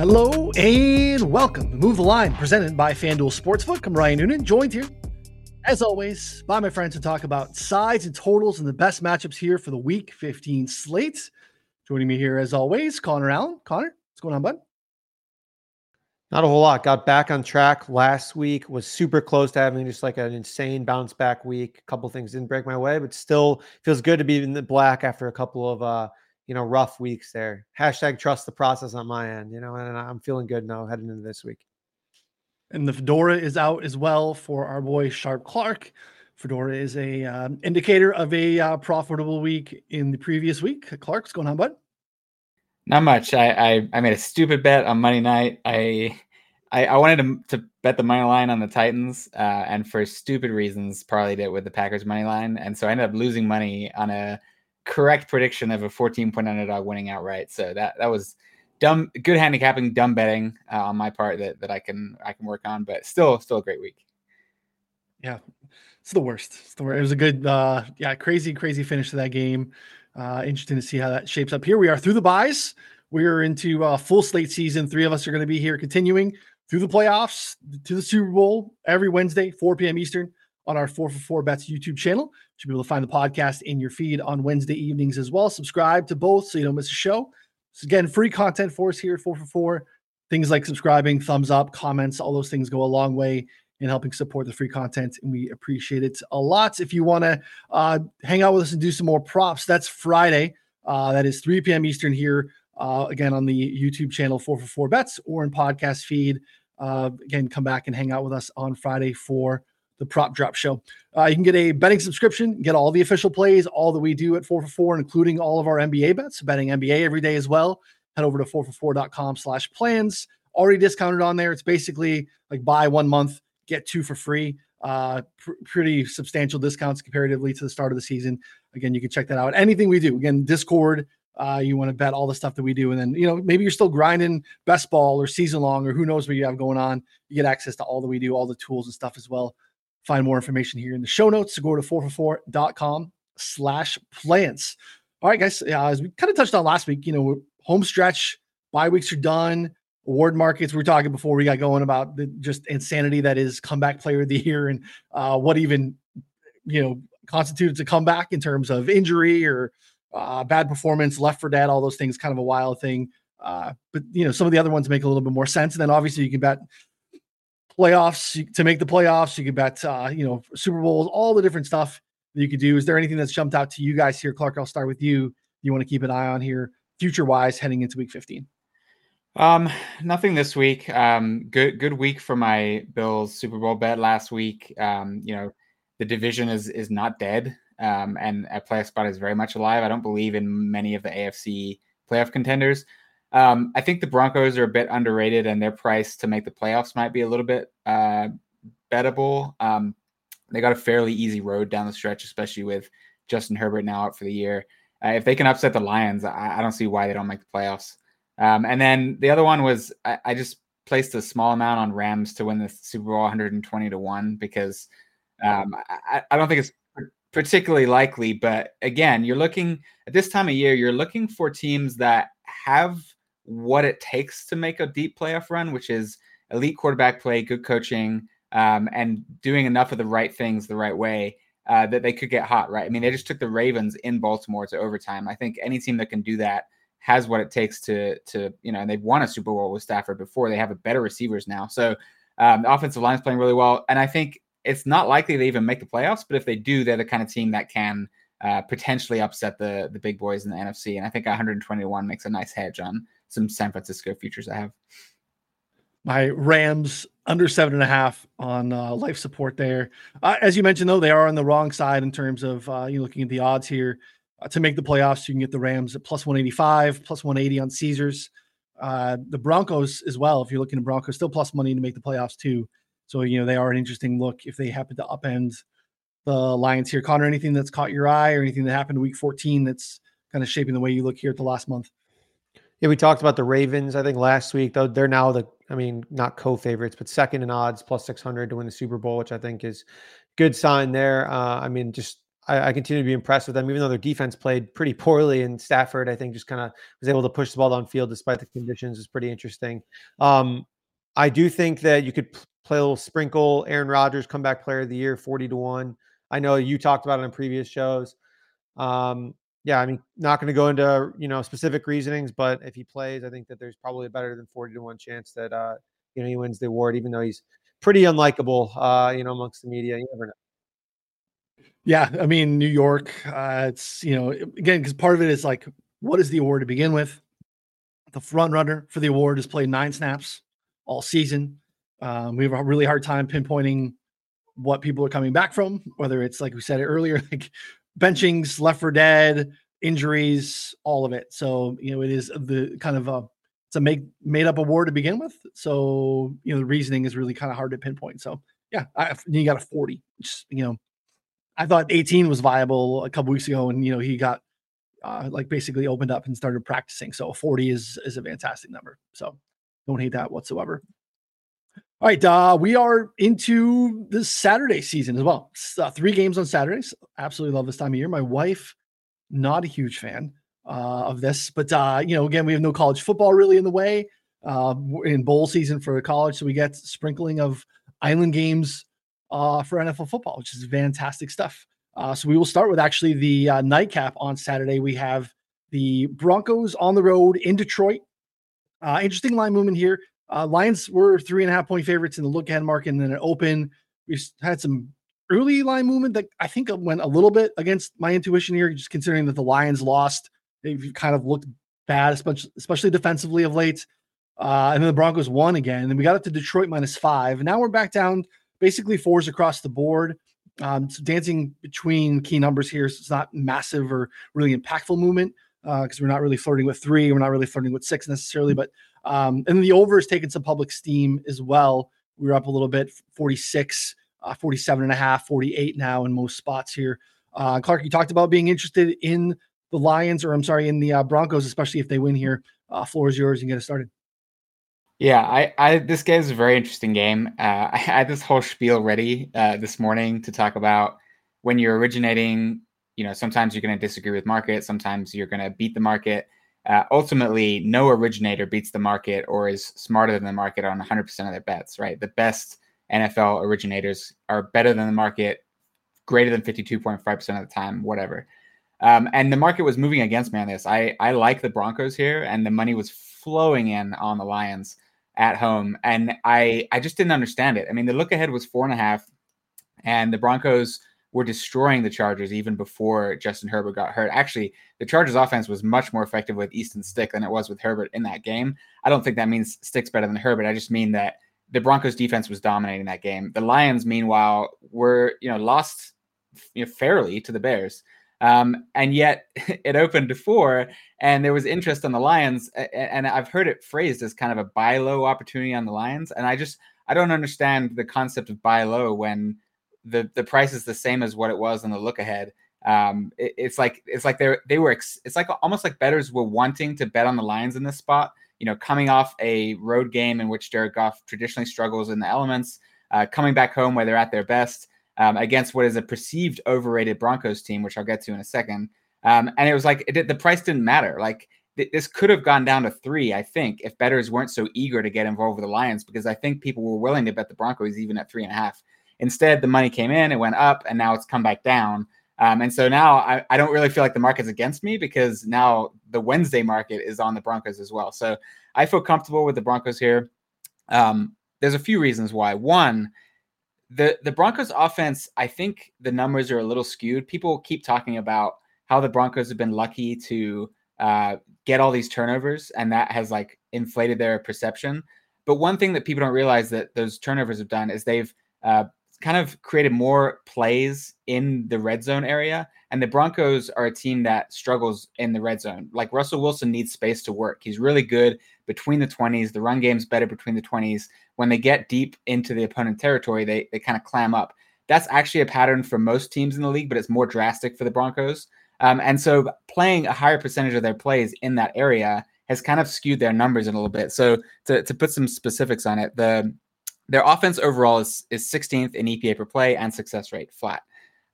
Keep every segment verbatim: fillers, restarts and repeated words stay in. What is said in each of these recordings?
Hello and welcome to Move the Line, presented by FanDuel Sportsbook. I'm Ryan Noonan, joined here, as always, by my friends to talk about sides and totals and the best matchups here for the Week fifteen slate. Joining me here, as always, Connor Allen. Connor, what's going on, bud? Not a whole lot. Got back on track last week. Was super close to having just like an insane bounce back week. A couple things didn't break my way, but still feels good to be in the black after a couple of uh, you know rough weeks there. Hashtag trust the process on my end, you know, and I'm feeling good now heading into this week. And the Fedora is out as well for our boy Sharp Clark. Fedora is a um, indicator of a uh, profitable week in the previous week. Clark, what's going on, bud? Not much. I, I, I made a stupid bet on Monday night. I I, I wanted to, to bet the money line on the Titans, uh, and for stupid reasons, parlayed it with the Packers money line. And so I ended up losing money on a correct prediction of a fourteen point underdog winning outright. So that, that was dumb, good handicapping, dumb betting uh, on my part that, that I can I can work on, but still still a great week. Yeah, it's the worst. It's the worst. It was a good, uh, yeah, crazy, crazy finish to that game. Uh, interesting to see how that shapes up. Here we are through the buys. We're into uh, full slate season. Three of us are going to be here continuing through the playoffs to the Super Bowl every Wednesday, four p.m. Eastern on our four for four Bets YouTube channel. You should be able to find the podcast in your feed on Wednesday evenings as well. Subscribe to both so you don't miss a show. It's, again, free content for us here at four for four. Things like subscribing, thumbs up, comments, all those things go a long way in helping support the free content, and we appreciate it a lot. If you want to uh, hang out with us and do some more props, that's Friday. Uh, that is three p.m. Eastern here, uh, again, on the YouTube channel four for four Bets or in podcast feed. Uh, again, come back and hang out with us on Friday for the Prop Drop Show. Uh, you can get a betting subscription, get all the official plays, all that we do at four for four, including all of our N B A bets, betting N B A every day as well. Head over to four for four dot com slash plans. Already discounted on there. It's basically like buy one month, get two for free, uh, pr- pretty substantial discounts comparatively to the start of the season. Again, you can check that out. Anything we do, again, Discord, uh, you want to bet all the stuff that we do. And then, you know, maybe you're still grinding best ball or season long, or who knows what you have going on. You get access to all that we do, all the tools and stuff as well. Find more information here in the show notes. So go to four for four dot com slash plans. All right, guys, uh, as we kind of touched on last week, you know, home stretch, bye weeks are done. Award markets, we were talking before we got going about the just insanity that is comeback player of the year and uh, what even, you know, constitutes a comeback in terms of injury or uh, bad performance, left for dead, all those things, kind of a wild thing. Uh, but, you know, some of the other ones make a little bit more sense. And then obviously you can bet playoffs to make the playoffs. You can bet, uh, you know, Super Bowls, all the different stuff that you could do. Is there anything that's jumped out to you guys here? Clark, I'll start with you. You want to keep an eye on here future-wise heading into Week fifteen. Um, nothing this week. Um, good, good week for my Bills Super Bowl bet last week. Um, you know, the division is, is not dead. Um, and a playoff spot is very much alive. I don't believe in many of the A F C playoff contenders. Um, I think the Broncos are a bit underrated and their price to make the playoffs might be a little bit, uh, bettable. Um, they got a fairly easy road down the stretch, especially with Justin Herbert now out for the year. Uh, if they can upset the Lions, I, I don't see why they don't make the playoffs. Um, and then the other one was I, I just placed a small amount on Rams to win the Super Bowl one hundred twenty to one because um, I, I don't think it's particularly likely. But again, you're looking at this time of year, you're looking for teams that have what it takes to make a deep playoff run, which is elite quarterback play, good coaching, um, and doing enough of the right things the right way uh, that they could get hot, right? I mean, they just took the Ravens in Baltimore to overtime. I think any team that can do that has what it takes to, to you know, and they've won a Super Bowl with Stafford before. They have a better receivers now. So um, the offensive line is playing really well. And I think it's not likely they even make the playoffs, but if they do, they're the kind of team that can uh, potentially upset the the big boys in the N F C. And I think one hundred twenty to one makes a nice hedge on some San Francisco futures I have. My Rams under seven and a half on uh, life support there. Uh, as you mentioned, though, they are on the wrong side in terms of uh, you know, looking at the odds here. To make the playoffs, you can get the Rams at plus one eighty-five, plus one eighty on Caesars. Uh, the Broncos as well, if you're looking at Broncos, still plus money to make the playoffs too. So, you know, they are an interesting look if they happen to upend the Lions here. Connor, anything that's caught your eye or anything that happened Week fourteen that's kind of shaping the way you look here at the last month? Yeah, we talked about the Ravens, I think, last week. Though they're now the, I mean, not co-favorites, but second in odds, plus six hundred to win the Super Bowl, which I think is a good sign there. Uh, I mean, just I, I continue to be impressed with them, even though their defense played pretty poorly. And Stafford, I think, just kind of was able to push the ball downfield despite the conditions. It's pretty interesting. Um, I do think that you could play a little sprinkle Aaron Rodgers, comeback player of the year, forty to one. I know you talked about it on previous shows. Um, yeah, I mean, not going to go into, you know, specific reasonings, but if he plays, I think that there's probably a better than forty to one chance that, uh, you know, he wins the award, even though he's pretty unlikable, uh, you know, amongst the media. You never know. Yeah, I mean, New York, uh, it's, you know, again, because part of it is like, what is the award to begin with? The front runner for the award has played nine snaps all season. Um, we have a really hard time pinpointing what people are coming back from, whether it's, like we said earlier, like benchings, left for dead, injuries, all of it. So, you know, it is the kind of a, it's a make, made up award to begin with. So, you know, the reasoning is really kind of hard to pinpoint. So, yeah, I, you got a forty, just, you know, I thought eighteen was viable a couple weeks ago, and you know he got uh, like basically opened up and started practicing. So forty is is a fantastic number. So don't hate that whatsoever. All right, uh, we are into this Saturday season as well. Uh, three games on Saturdays. Absolutely love this time of year. My wife, not a huge fan uh, of this, but uh, you know, again, we have no college football really in the way. Uh, we're in bowl season for college, so we get sprinkling of island games Uh, for N F L football, which is fantastic stuff. Uh, so we will start with actually the uh, nightcap on Saturday. We have the Broncos on the road in Detroit. Uh, interesting line movement here. Uh, Lions were three and a half point favorites in the look ahead market, and then an open. We had some early line movement that I think went a little bit against my intuition here, just considering that the Lions lost. They've kind of looked bad, especially defensively of late. Uh, and then the Broncos won again. And then we got up to Detroit minus five. And now we're back down basically fours across the board. Um, so dancing between key numbers here. So it's not massive or really impactful movement because uh, we're not really flirting with three. We're not really flirting with six necessarily. But um, and the over has taken some public steam as well. We were up a little bit, forty-six, uh, forty-seven and a half, forty-eight now in most spots here. Uh, Clark, you talked about being interested in the Lions, or I'm sorry, in the uh, Broncos, especially if they win here. Uh, floor is yours. You can get it started. Yeah, I, I this game is a very interesting game. Uh, I had this whole spiel ready uh, this morning to talk about when you're originating, you know, sometimes you're going to disagree with market. Sometimes you're going to beat the market. Uh, ultimately, no originator beats the market or is smarter than the market on one hundred percent of their bets, right? The best N F L originators are better than the market, greater than fifty-two point five percent of the time, whatever. Um, and the market was moving against me on this. I, I like the Broncos here, and the money was flowing in on the Lions at home. And I, I just didn't understand it. I mean, the look ahead was four and a half, and the Broncos were destroying the Chargers even before Justin Herbert got hurt. Actually, the Chargers offense was much more effective with Easton Stick than it was with Herbert in that game. I don't think that means Stick's better than Herbert. I just mean that the Broncos defense was dominating that game. The Lions, meanwhile, were, you know, lost you know, fairly to the Bears. Um, and yet it opened to four, and there was interest on the Lions, and I've heard it phrased as kind of a buy low opportunity on the Lions. And I just, I don't understand the concept of buy low when the, the price is the same as what it was in the look ahead. Um, it, it's like, it's like they they were, ex- it's like almost like bettors were wanting to bet on the Lions in this spot, you know, coming off a road game in which Jared Goff traditionally struggles in the elements, uh, coming back home where they're at their best. Um, against what is a perceived overrated Broncos team, which I'll get to in a second. Um, and it was like it did, the price didn't matter. Like th- this could have gone down to three, I think, if bettors weren't so eager to get involved with the Lions, because I think people were willing to bet the Broncos even at three and a half. Instead, the money came in, it went up, and now it's come back down. Um, and so now I, I don't really feel like the market's against me, because now the Wednesday market is on the Broncos as well. So I feel comfortable with the Broncos here. Um, there's a few reasons why. One, The the Broncos offense, I think the numbers are a little skewed. People keep talking about how the Broncos have been lucky to uh, get all these turnovers, and that has like inflated their perception. But one thing that people don't realize that those turnovers have done is they've uh, kind of created more plays in the red zone area. And the Broncos are a team that struggles in the red zone. Like Russell Wilson needs space to work. He's really good between the twenties. The run game's better between the twenties. When they get deep into the opponent territory, they they kind of clam up. That's actually a pattern for most teams in the league, but it's more drastic for the Broncos. Um, and so playing a higher percentage of their plays in that area has kind of skewed their numbers in a little bit. So to, to put some specifics on it, the their offense overall is, is sixteenth in E P A per play and success rate, flat.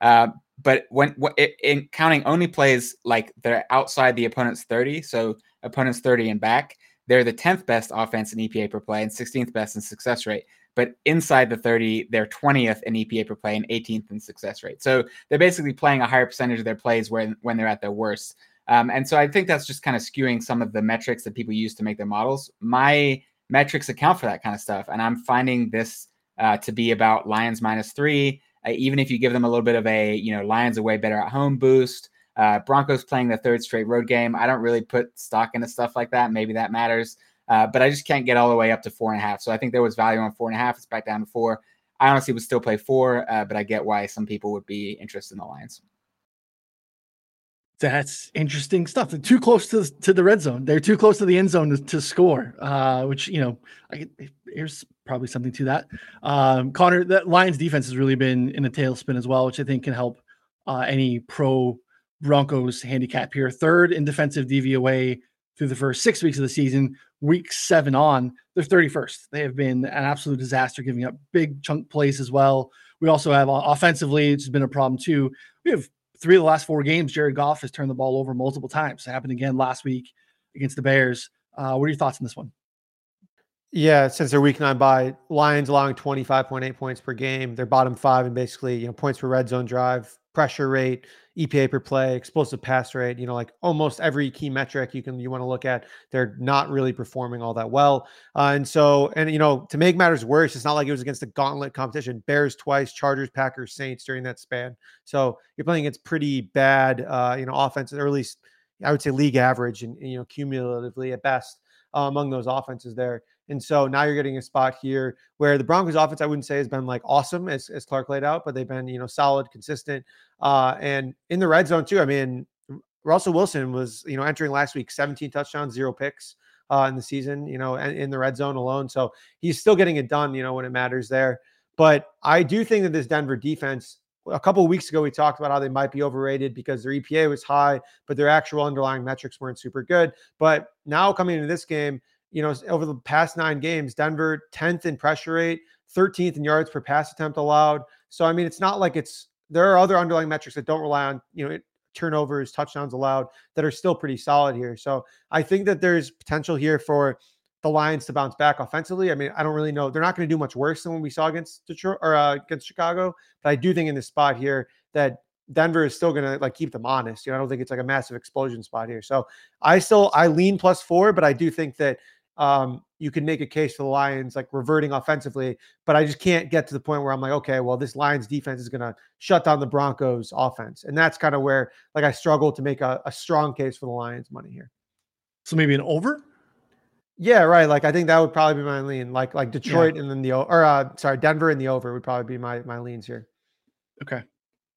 Uh, But when, when in counting only plays like they're outside the opponent's thirty, so opponent's thirty and back, they're the tenth best offense in E P A per play and sixteenth best in success rate. But inside the thirty, they're twentieth in E P A per play and eighteenth in success rate. So they're basically playing a higher percentage of their plays when, when they're at their worst. Um, and so I think that's just kind of skewing some of the metrics that people use to make their models. My metrics account for that kind of stuff. And I'm finding this uh, to be about Lions minus three. Uh, even if you give them a little bit of a, you know, Lions away better at home boost, uh, Broncos playing the third straight road game. I don't really put stock into stuff like that. Maybe that matters. Uh, but I just can't get all the way up to four and a half. So I think there was value on four and a half. It's back down to four. I honestly would still play four, uh, but I get why some people would be interested in the Lions. That's interesting stuff. They're too close to, to the red zone. They're too close to the end zone to, to score, uh, which, you know, I, there's probably something to that. Um, Connor, that Lions defense has really been in a tailspin as well, which I think can help uh, any pro Broncos handicap here. Third in defensive D V O A through the first six weeks of the season. Week seven on, they're thirty-first. They have been an absolute disaster, giving up big chunk plays as well. We also have uh, offensively, it's been a problem too. We have three of the last four games, Jared Goff has turned the ball over multiple times. It happened again last week against the Bears. Uh, what are your thoughts on this one? Yeah, since their week nine bye, Lions allowing twenty-five point eight points per game. They're bottom five in basically, you know, points per red zone drive, pressure rate, E P A per play, explosive pass rate, you know, like almost every key metric you can, you want to look at, they're not really performing all that well. Uh, and so, and, you know, to make matters worse, it's not like it was against the gauntlet competition, Bears twice, Chargers, Packers, Saints during that span. So you're playing against pretty bad, uh, you know, offenses, or at least I would say league average and, you know, cumulatively at best uh, among those offenses there. And so now you're getting a spot here where the Broncos offense, I wouldn't say has been like awesome as, as Clark laid out, but they've been, you know, solid, consistent, uh, and in the red zone too. I mean, Russell Wilson was, you know, entering last week, seventeen touchdowns, zero picks uh, in the season, you know, in the red zone alone. So he's still getting it done, you know, when it matters there. But I do think that this Denver defense, a couple of weeks ago, we talked about how they might be overrated because their E P A was high, but their actual underlying metrics weren't super good. But now coming into this game, you know, over the past nine games, Denver tenth in pressure rate, thirteenth in yards per pass attempt allowed. So, I mean, it's not like it's, there are other underlying metrics that don't rely on, you know, it, turnovers, touchdowns allowed that are still pretty solid here. So I think that there's potential here for the Lions to bounce back offensively. I mean, I don't really know. They're not going to do much worse than what we saw against Detroit or uh, against Chicago, but I do think in this spot here that Denver is still going to like keep them honest. You know, I don't think it's like a massive explosion spot here. So I still, I lean plus four, but I do think that Um, you can make a case for the Lions like reverting offensively, but I just can't get to the point where I'm like, okay, well, this Lions defense is going to shut down the Broncos offense. And that's kind of where like I struggle to make a, a strong case for the Lions money here. So maybe an over? Yeah, right. Like I think that would probably be my lean, like, like Detroit yeah. and then the, or uh, sorry, Denver and the over would probably be my, my leans here. Okay.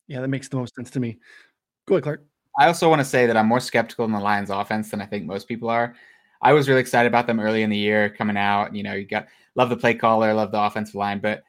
Yeah. That makes the most sense to me. Go ahead, Clark. I also want to say that I'm more skeptical in the Lions offense than I think most people are. I was really excited about them early in the year coming out. You know, you got love the play caller, love the offensive line, but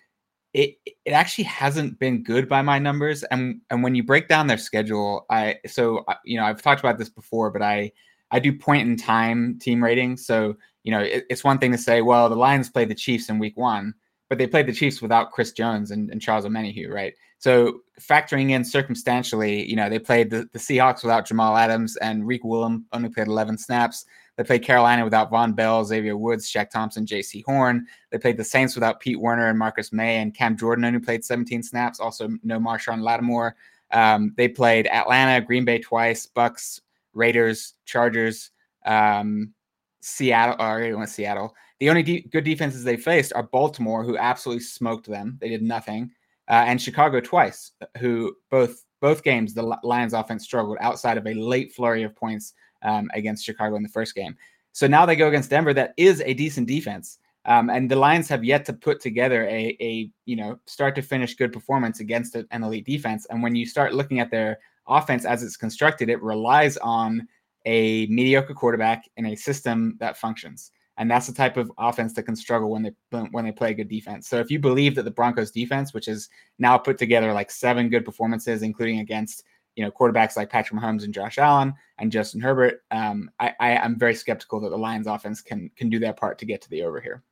it it actually hasn't been good by my numbers. And and when you break down their schedule, I so you know I've talked about this before, but I I do point in time team rating. So you know it, it's one thing to say, well, the Lions played the Chiefs in week one, but they played the Chiefs without Chris Jones and, and Charles Omenihu, right? So factoring in circumstantially, you know they played the, the Seahawks without Jamal Adams and Reek Willem only played eleven snaps. They played Carolina without Von Bell, Xavier Woods, Shaq Thompson, J C Horn. They played the Saints without Pete Werner and Marcus May, and Cam Jordan only played seventeen snaps. Also, no Marshawn Lattimore. Um, they played Atlanta, Green Bay twice, Bucks, Raiders, Chargers, um, Seattle. I already went Seattle. The only de- good defenses they faced are Baltimore, who absolutely smoked them. They did nothing. Uh, and Chicago twice, who both both games, the Lions offense struggled outside of a late flurry of points Um, against Chicago in the first game. So now they go against Denver. That is a decent defense. Um, and the Lions have yet to put together a, a, you know, start to finish good performance against an elite defense. And when you start looking at their offense as it's constructed, it relies on a mediocre quarterback in a system that functions. And that's the type of offense that can struggle when they, when they play a good defense. So if you believe that the Broncos defense, which is now put together like seven good performances, including against you know, quarterbacks like Patrick Mahomes and Josh Allen and Justin Herbert. Um, I, I am very skeptical that the Lions offense can, can do their part to get to the over here.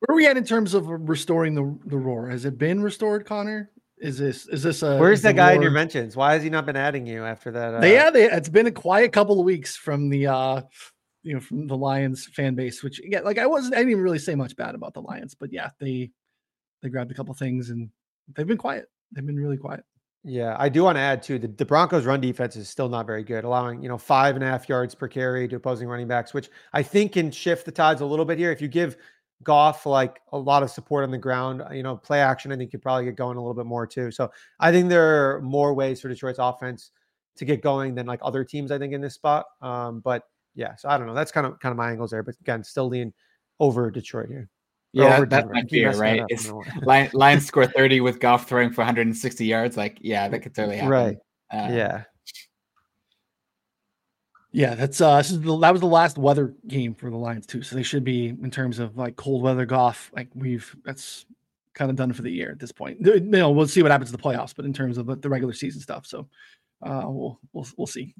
Where are we at in terms of restoring the, the roar? Has it been restored, Connor? Is this is this a where's that guy in your mentions? Why has he not been adding you after that? Uh... They, yeah, they, it's been a quiet couple of weeks from the uh, you know, from the Lions fan base, which yeah, like I wasn't I didn't even really say much bad about the Lions, but yeah, they they grabbed a couple of things and they've been quiet. They've been really quiet. Yeah, I do want to add too, the, the Broncos run defense is still not very good, allowing, you know, five and a half yards per carry to opposing running backs, which I think can shift the tides a little bit here. If you give Goff like a lot of support on the ground, you know, play action, I think could probably get going a little bit more too. So I think there are more ways for Detroit's offense to get going than like other teams, I think, in this spot. Um, but yeah, so I don't know. That's kind of kind of my angles there, but again, still lean over Detroit here. Yeah, that, that's my fear, right? It's Lions, Lions score thirty with Goff throwing for one hundred sixty yards. Like, yeah, that could totally happen. Right. Uh, yeah. Yeah, that's uh, this is the, that was the last weather game for the Lions too. So they should be, in terms of like cold weather Goff, like we've that's kind of done for the year at this point. You know, we'll see what happens to the playoffs, but in terms of the regular season stuff, so uh, we'll we'll we'll see.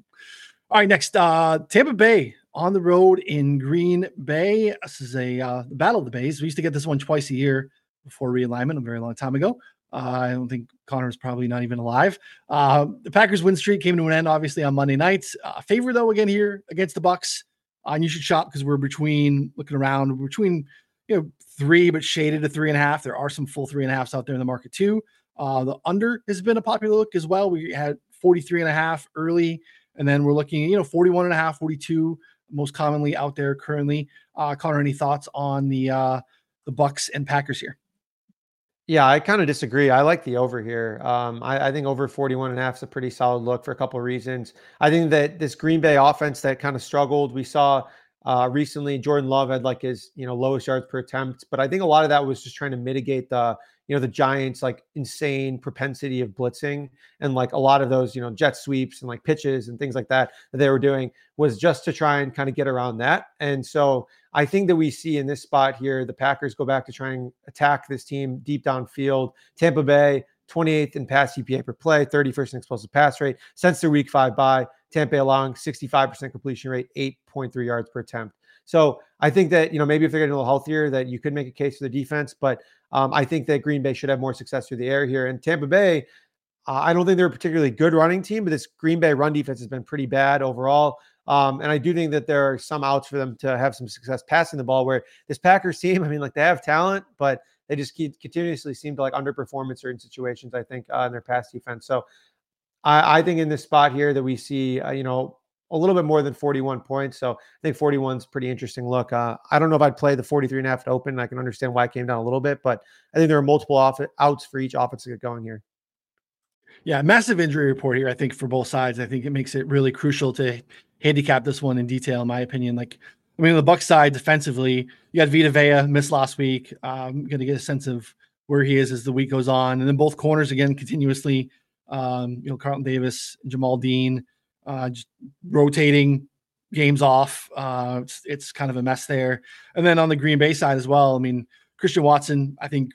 All right, next, uh, Tampa Bay on the road in Green Bay. This is a uh, the Battle of the Bays. We used to get this one twice a year before realignment a very long time ago. Uh, I don't think Connor is probably not even alive. Uh, the Packers win streak came to an end, obviously, on Monday night. Uh, favor, though, again here against the Bucs. Uh, and you should shop because we're between, looking around, between, you know, three, but shaded to three and a half. There are some full three and a halves out there in the market, too. Uh, the under has been a popular look as well. We had forty-three and a half early. And then we're looking, you know, forty-one and a half, forty-two, most commonly out there currently. Uh, Connor, any thoughts on the uh, the Bucs and Packers here? Yeah, I kind of disagree. I like the over here. Um, I, I think over forty-one and a half is a pretty solid look for a couple of reasons. I think that this Green Bay offense that kind of struggled, we saw uh, recently Jordan Love had like his, you know, lowest yards per attempt, but I think a lot of that was just trying to mitigate the, you know, the Giants' like insane propensity of blitzing, and like a lot of those, you know, jet sweeps and like pitches and things like that that they were doing was just to try and kind of get around that. And so I think that we see in this spot here, the Packers go back to try and attack this team deep downfield. Tampa Bay, twenty-eighth in pass E P A per play, thirty-first in explosive pass rate. Since their week five bye, Tampa Bay allowing sixty-five percent completion rate, eight point three yards per attempt. So I think that, you know, maybe if they're getting a little healthier, that you could make a case for the defense, but um, I think that Green Bay should have more success through the air here. And Tampa Bay, uh, I don't think they're a particularly good running team, but this Green Bay run defense has been pretty bad overall. Um, and I do think that there are some outs for them to have some success passing the ball, where this Packers team, I mean, like they have talent, but they just keep continuously seem to like underperform in certain situations, I think, uh, in their pass defense. So I, I think in this spot here that we see, uh, you know, a little bit more than forty-one points. So I think forty-one is pretty interesting look. Uh, I don't know if I'd play the forty-three and a half to open. I can understand why it came down a little bit, but I think there are multiple off- outs for each offense to get going here. Yeah. Massive injury report here, I think, for both sides. I think it makes it really crucial to handicap this one in detail, in my opinion. Like, I mean, the Bucs side defensively, you got Vita Vea missed last week. I'm going to get a sense of where he is as the week goes on. And then both corners again, continuously, um, you know, Carlton Davis, Jamal Dean, Uh, just rotating games off. Uh, it's, it's kind of a mess there. And then on the Green Bay side as well, I mean, Christian Watson, I think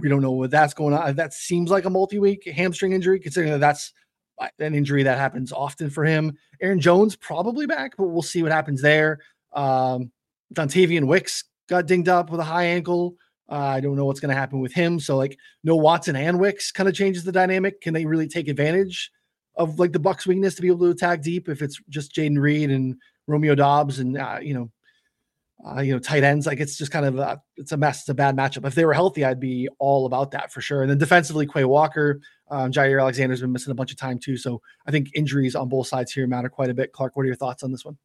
we don't know what that's going on. That seems like a multi-week hamstring injury, considering that that's an injury that happens often for him. Aaron Jones probably back, but we'll see what happens there. Um, Dontavian Wicks got dinged up with a high ankle. Uh, I don't know what's going to happen with him. So like no Watson and Wicks kind of changes the dynamic. Can they really take advantage of like the Bucs' weakness to be able to attack deep if it's just Jaden Reed and Romeo Dobbs and uh, you know, uh, you know, tight ends? Like it's just kind of a, it's a mess. It's a bad matchup. If they were healthy, I'd be all about that for sure. And then defensively, Quay Walker, um, Jair Alexander's been missing a bunch of time too. So I think injuries on both sides here matter quite a bit. Clark, what are your thoughts on this one?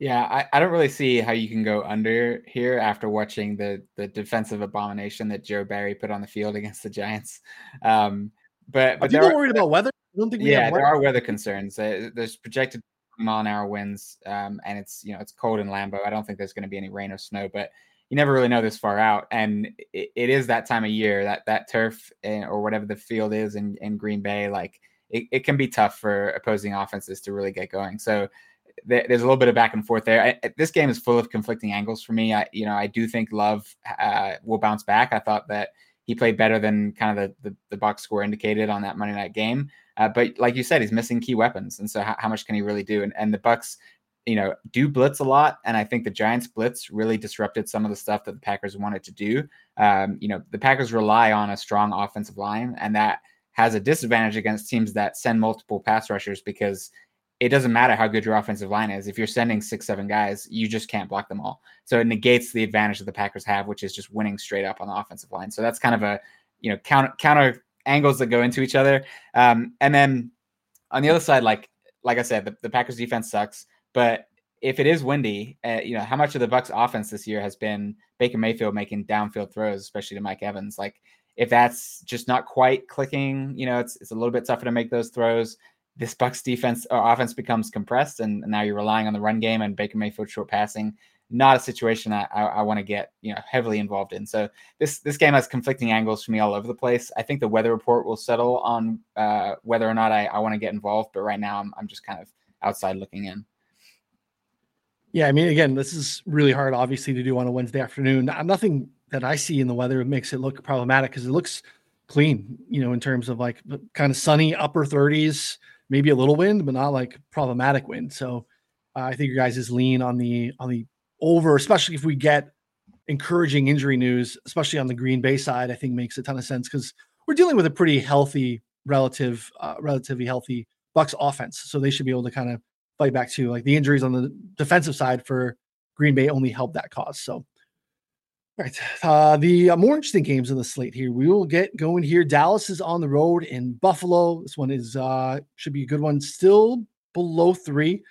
Yeah, I, I don't really see how you can go under here after watching the the defensive abomination that Joe Barry put on the field against the Giants. Um, but but are you worried about weather? Don't think we yeah, have there are weather concerns. Uh, there's projected mile an hour winds, um, and it's you know it's cold in Lambeau. I don't think there's going to be any rain or snow, but you never really know this far out. And it, it is that time of year that that turf and, or whatever the field is in, in Green Bay, like it, it can be tough for opposing offenses to really get going. So th- there's a little bit of back and forth there. I, this game is full of conflicting angles for me. I you know I do think Love uh, will bounce back. I thought that he played better than kind of the the, the box score indicated on that Monday night game. Uh, but like you said, he's missing key weapons. And so how, how much can he really do? And, and the Bucs, you know, do blitz a lot. And I think the Giants blitz really disrupted some of the stuff that the Packers wanted to do. Um, you know, the Packers rely on a strong offensive line, and that has a disadvantage against teams that send multiple pass rushers, because it doesn't matter how good your offensive line is. If you're sending six, seven guys, you just can't block them all. So it negates the advantage that the Packers have, which is just winning straight up on the offensive line. So that's kind of a, you know, counter, counter angles that go into each other. Um, and then on the other side, like, like I said, the, the Packers defense sucks, but if it is windy, uh, you know, how much of the Bucs offense this year has been Baker Mayfield making downfield throws, especially to Mike Evans? Like, if that's just not quite clicking, you know, it's, it's a little bit tougher to make those throws. This Bucs defense or offense becomes compressed, and now you're relying on the run game and Baker Mayfield short passing. Not a situation I, I, I want to get, you know, heavily involved in. So this this game has conflicting angles for me all over the place. I think the weather report will settle on uh, whether or not I, I want to get involved, but right now I'm I'm just kind of outside looking in. Yeah, I mean, again, this is really hard, obviously, to do on a Wednesday afternoon. Nothing that I see in the weather makes it look problematic, because it looks clean, you know, in terms of like kind of sunny upper thirties. Maybe a little wind, but not like problematic wind. So uh, I think your guys is lean on the on the over, especially if we get encouraging injury news, especially on the Green Bay side. I think makes a ton of sense, because we're dealing with a pretty healthy, relative, uh, relatively healthy Bucs offense. So they should be able to kind of fight back too. Like the injuries on the defensive side for Green Bay only help that cause. So, all right, uh, the uh, more interesting games on the slate here. We will get going here. Dallas is on the road in Buffalo. This one is uh, should be a good one. Still below three.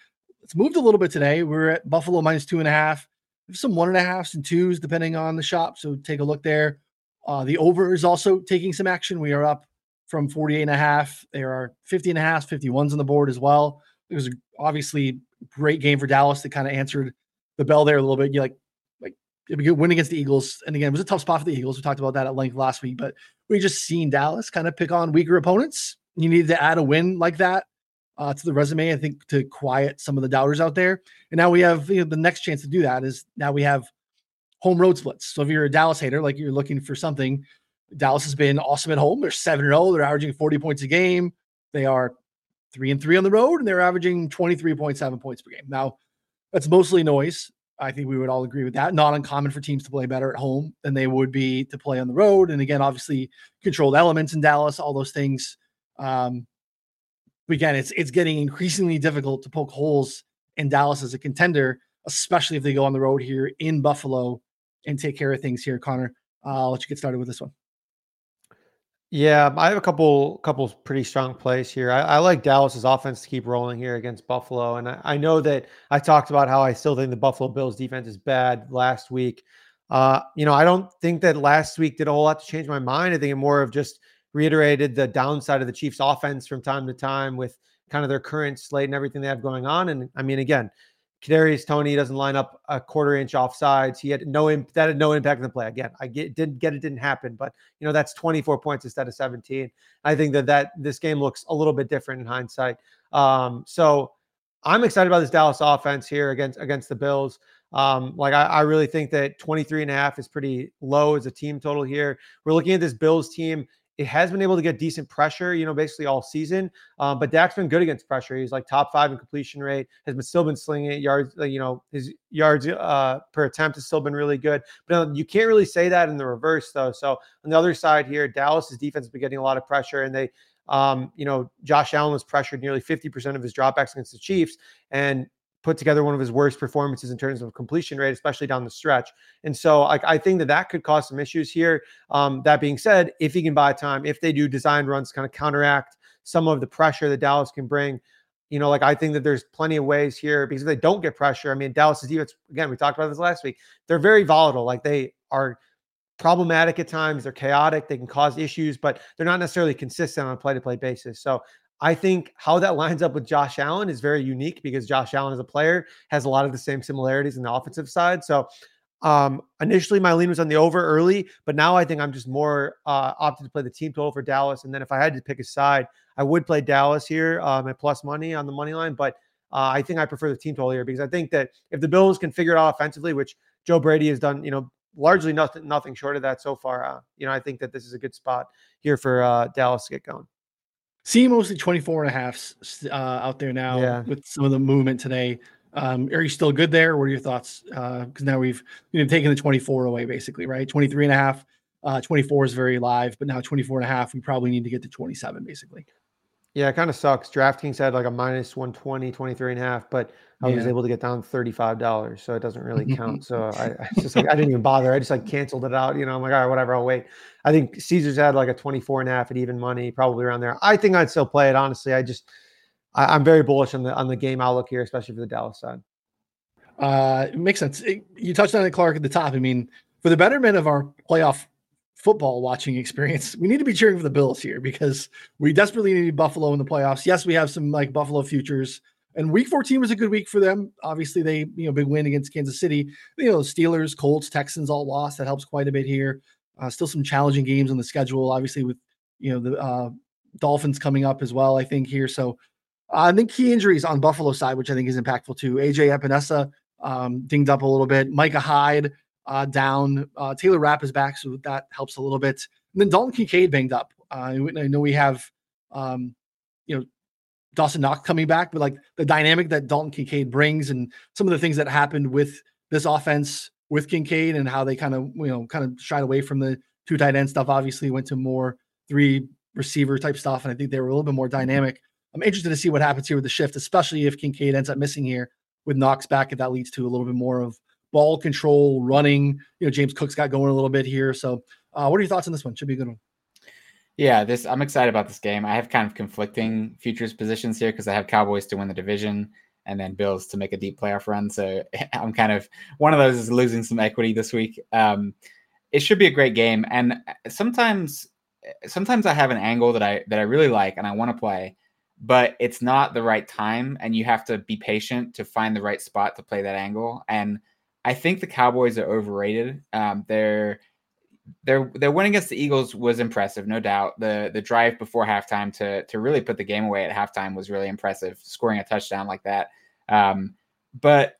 It's moved a little bit today. We're at Buffalo minus two and a half. There's some one and a halves and twos depending on the shop. So take a look there. Uh, the over is also taking some action. We are up from forty-eight and a half. There are fifty and a half, fifty-ones on the board as well. It was obviously a great game for Dallas that kind of answered the bell there a little bit. You like, like it'd be good win against the Eagles. And again, it was a tough spot for the Eagles. We talked about that at length last week, but we just seen Dallas kind of pick on weaker opponents. You needed to add a win like that Uh, to the resume, I think, to quiet some of the doubters out there. And now we have, you know, the next chance to do that is now we have home road splits. So if you're a Dallas hater, like you're looking for something, Dallas has been awesome at home. They're seven and oh. They're averaging forty points a game. They are three and three on the road, and they're averaging twenty-three point seven points per game. Now, that's mostly noise. I think we would all agree with that. Not uncommon for teams to play better at home than they would be to play on the road. And again, obviously, controlled elements in Dallas, all those things. Um, Again, it's it's getting increasingly difficult to poke holes in Dallas as a contender, especially if they go on the road here in Buffalo and take care of things here. Connor, uh, I'll let you get started with this one. Yeah, I have a couple couple pretty strong plays here. I, I like Dallas's offense to keep rolling here against Buffalo, and I, I know that I talked about how I still think the Buffalo Bills defense is bad last week. Uh, you know, I don't think that last week did a whole lot to change my mind. I think it more of just reiterated the downside of the Chiefs offense from time to time with kind of their current slate and everything they have going on. And I mean, again, Kadarius Toney doesn't line up a quarter inch offsides. He had no, imp- that had no impact on the play. Again, I get, didn't get, it didn't happen, but you know, that's twenty-four points instead of seventeen. I think that that this game looks a little bit different in hindsight. Um, so I'm excited about this Dallas offense here against, against the Bills. Um, like I, I really think that twenty-three and a half is pretty low as a team total here. We're looking at this Bills team. It has been able to get decent pressure, you know, basically all season. Um, but Dak's been good against pressure. He's like top five in completion rate, has been still been slinging it yards. Like, you know, his yards uh, per attempt has still been really good. But you can't really say that in the reverse, though. So on the other side here, Dallas's defense has been getting a lot of pressure, and they, um, you know, Josh Allen was pressured nearly fifty percent of his dropbacks against the Chiefs, and put together one of his worst performances in terms of completion rate, especially down the stretch. And so I, I think that that could cause some issues here. Um, that being said, if he can buy time, if they do design runs, kind of counteract some of the pressure that Dallas can bring, you know, like I think that there's plenty of ways here, because if they don't get pressure, I mean, Dallas's defense, again, we talked about this last week, they're very volatile. Like they are problematic at times. They're chaotic. They can cause issues, but they're not necessarily consistent on a play-to-play basis. So I think how that lines up with Josh Allen is very unique, because Josh Allen as a player has a lot of the same similarities in the offensive side. So um, initially my lean was on the over early, but now I think I'm just more uh, opted to play the team total for Dallas. And then if I had to pick a side, I would play Dallas here um, at plus money on the money line. But uh, I think I prefer the team total here, because I think that if the Bills can figure it out offensively, which Joe Brady has done, you know, largely nothing, nothing short of that so far. Uh, you know, I think that this is a good spot here for uh, Dallas to get going. See mostly twenty-four and a half uh, out there now, yeah, with some of the movement today. Um, are you still good there? What are your thoughts? Uh, because now we've you know, taken the twenty-four away, basically, right? twenty-three and a half. Uh, twenty-four is very live, but now twenty-four and a half, we probably need to get to twenty-seven, basically. Yeah, it kind of sucks. DraftKings had like a minus one twenty, twenty-three and a half, but I yeah. was able to get down thirty-five dollars, so it doesn't really count. So I, I just like, I didn't even bother. I just like canceled it out. You know, I'm like, all right, whatever, I'll wait. I think Caesars had like a twenty-four and a half at even money, probably around there. I think I'd still play it. Honestly, I just, I, I'm very bullish on the, on the game outlook here, especially for the Dallas side. Uh, it makes sense. It, you touched on it, Clark, at the top. I mean, for the betterment of our playoff football watching experience, we need to be cheering for the Bills here because we desperately need Buffalo in the playoffs. Yes, we have some like Buffalo futures, and week fourteen was a good week for them. Obviously, they, you know, big win against Kansas City. You know, Steelers, Colts, Texans all lost. That helps quite a bit here. Uh, still some challenging games on the schedule, obviously, with, you know, the uh, Dolphins coming up as well, I think, here. So uh, I think key injuries on Buffalo side, which I think is impactful too. A J Epinesa um, dinged up a little bit. Micah Hyde Uh, down. Uh, Taylor Rapp is back, so that helps a little bit. And then Dalton Kincaid banged up. Uh, I know we have, um, you know, Dawson Knox coming back, but like the dynamic that Dalton Kincaid brings and some of the things that happened with this offense with Kincaid and how they kind of, you know, kind of shied away from the two tight end stuff, obviously went to more three receiver type stuff. And I think they were a little bit more dynamic. I'm interested to see what happens here with the shift, especially if Kincaid ends up missing here with Knox back, if that leads to a little bit more of ball control, running. You know, James Cook's got going a little bit here. So uh, what are your thoughts on this one? Should be a good one. Yeah, this I'm excited about this game. I have kind of conflicting futures positions here because I have Cowboys to win the division and then Bills to make a deep playoff run. So I'm kind of – one of those is losing some equity this week. Um, it should be a great game. And sometimes sometimes I have an angle that I that I really like and I want to play, but it's not the right time, and you have to be patient to find the right spot to play that angle. And – I think the Cowboys are overrated. Um, their their their win against the Eagles was impressive, no doubt. The the drive before halftime to to really put the game away at halftime was really impressive, scoring a touchdown like that. Um, but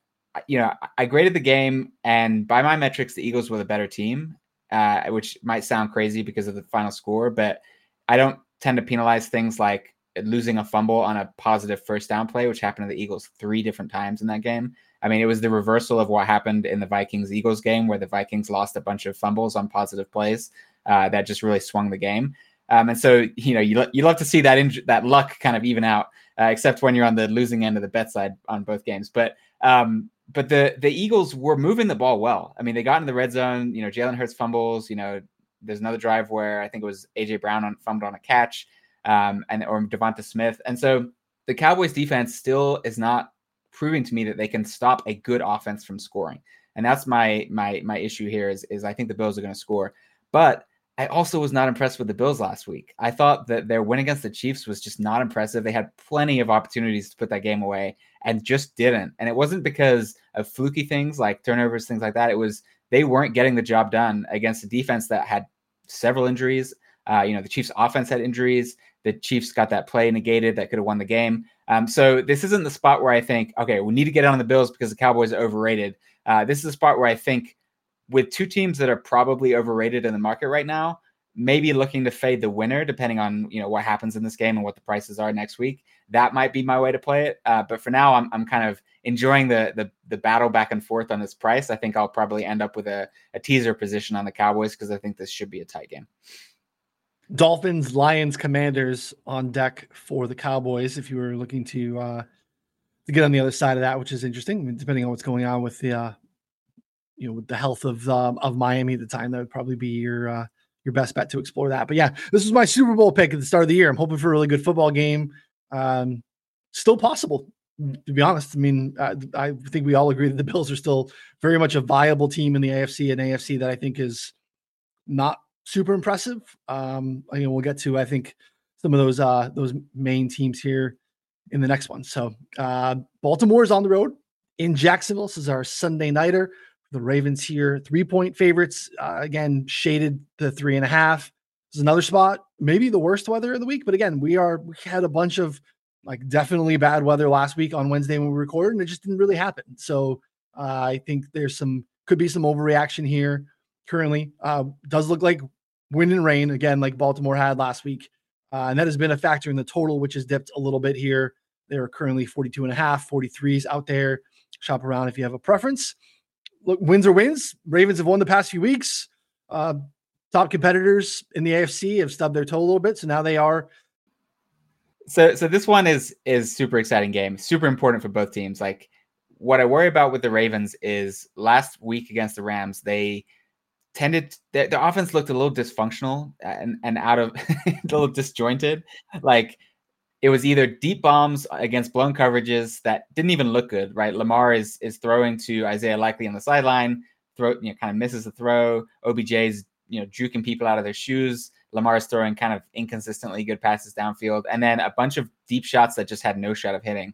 you know, I graded the game, and by my metrics, the Eagles were the better team, uh, which might sound crazy because of the final score, but I don't tend to penalize things like losing a fumble on a positive first down play, which happened to the Eagles three different times in that game. I mean, it was the reversal of what happened in the Vikings-Eagles game where the Vikings lost a bunch of fumbles on positive plays uh, that just really swung the game. Um, and so, you know, you, lo- you love to see that inj- that luck kind of even out, uh, except when you're on the losing end of the bet side on both games. But um, but the the Eagles were moving the ball well. I mean, they got into the red zone, you know, Jalen Hurts fumbles, you know, there's another drive where I think it was A J Brown on, fumbled on a catch um, and or Devonta Smith. And so the Cowboys defense still is not proving to me that they can stop a good offense from scoring. And that's my my my issue here is, is I think the Bills are going to score. But I also was not impressed with the Bills last week. I thought that their win against the Chiefs was just not impressive. They had plenty of opportunities to put that game away and just didn't. And it wasn't because of fluky things like turnovers, things like that. It was they weren't getting the job done against a defense that had several injuries. Uh, you know, the Chiefs offense had injuries. The Chiefs got that play negated that could have won the game. Um, so this isn't the spot where I think, okay, we need to get on the Bills because the Cowboys are overrated. Uh, this is the spot where I think with two teams that are probably overrated in the market right now, maybe looking to fade the winner, depending on, you know, what happens in this game and what the prices are next week. That might be my way to play it. Uh, but for now, I'm I'm kind of enjoying the, the the battle back and forth on this price. I think I'll probably end up with a, a teaser position on the Cowboys because I think this should be a tight game. Dolphins, Lions, Commanders on deck for the Cowboys. If you were looking to uh, to get on the other side of that, which is interesting, I mean, depending on what's going on with the uh, you know with the health of um, of Miami at the time, that would probably be your uh, your best bet to explore that. But yeah, this was my Super Bowl pick at the start of the year. I'm hoping for a really good football game. Um, still possible, to be honest. I mean, I, I think we all agree that the Bills are still very much a viable team in the A F C, and A F C that I think is not super impressive. Um, I mean, we'll get to, I think, some of those uh, those main teams here in the next one. So uh, Baltimore is on the road in Jacksonville. This is our Sunday nighter. The Ravens here, three-point favorites. Uh, again, shaded to three and a half. This is another spot, maybe the worst weather of the week. But again, we are we had a bunch of like definitely bad weather last week on Wednesday when we recorded, and it just didn't really happen. So uh, I think there's some could be some overreaction here currently. Uh, does look like wind and rain, again, like Baltimore had last week. Uh, and that has been a factor in the total, which has dipped a little bit here. There are currently forty-two and a half, forty-threes out there. shop around if you have a preference. Look, wins are wins. Ravens have won the past few weeks. Uh, top competitors in the A F C have stubbed their toe a little bit, so now they are. So, so this one is is super exciting game, super important for both teams. Like, what I worry about with the Ravens is last week against the Rams, they tended their, their offense looked a little dysfunctional and and out of a little disjointed. Like, it was either deep bombs against blown coverages that didn't even look good, right? Lamar is is throwing to Isaiah Likely on the sideline, throw you know kind of misses the throw. O B J's you know juking people out of their shoes. Lamar is throwing kind of inconsistently good passes downfield, and then a bunch of deep shots that just had no shot of hitting.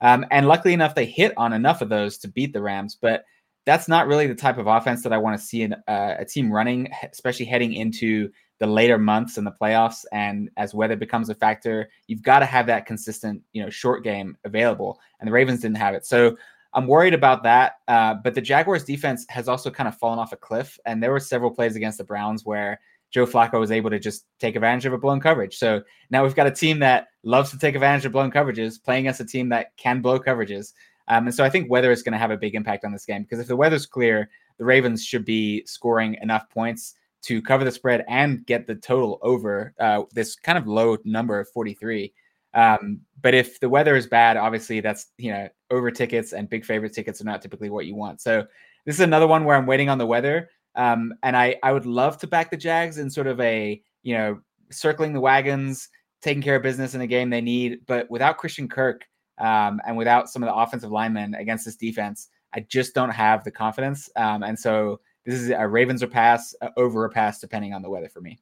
Um, and luckily enough, they hit on enough of those to beat the Rams, but that's not really the type of offense that I want to see in, uh, a team running, especially heading into the later months in the playoffs. And as weather becomes a factor, you've got to have that consistent, you know, short game available. And the Ravens didn't have it. So I'm worried about that. Uh, but the Jaguars defense has also kind of fallen off a cliff. And there were several plays against the Browns where Joe Flacco was able to just take advantage of a blown coverage. So now we've got a team that loves to take advantage of blown coverages, playing against a team that can blow coverages. Um, and so I think weather is going to have a big impact on this game, because if the weather's clear, the Ravens should be scoring enough points to cover the spread and get the total over uh, this kind of low number of forty-three. Um, but if the weather is bad, obviously that's, you know, over tickets and big favorite tickets are not typically what you want. So this is another one where I'm waiting on the weather. Um, and I, I would love to back the Jags in sort of a, you know, circling the wagons, taking care of business in a game they need. But without Christian Kirk um, and without some of the offensive linemen against this defense, I just don't have the confidence. Um, and so this is a Ravens or pass, uh, over a pass, depending on the weather for me.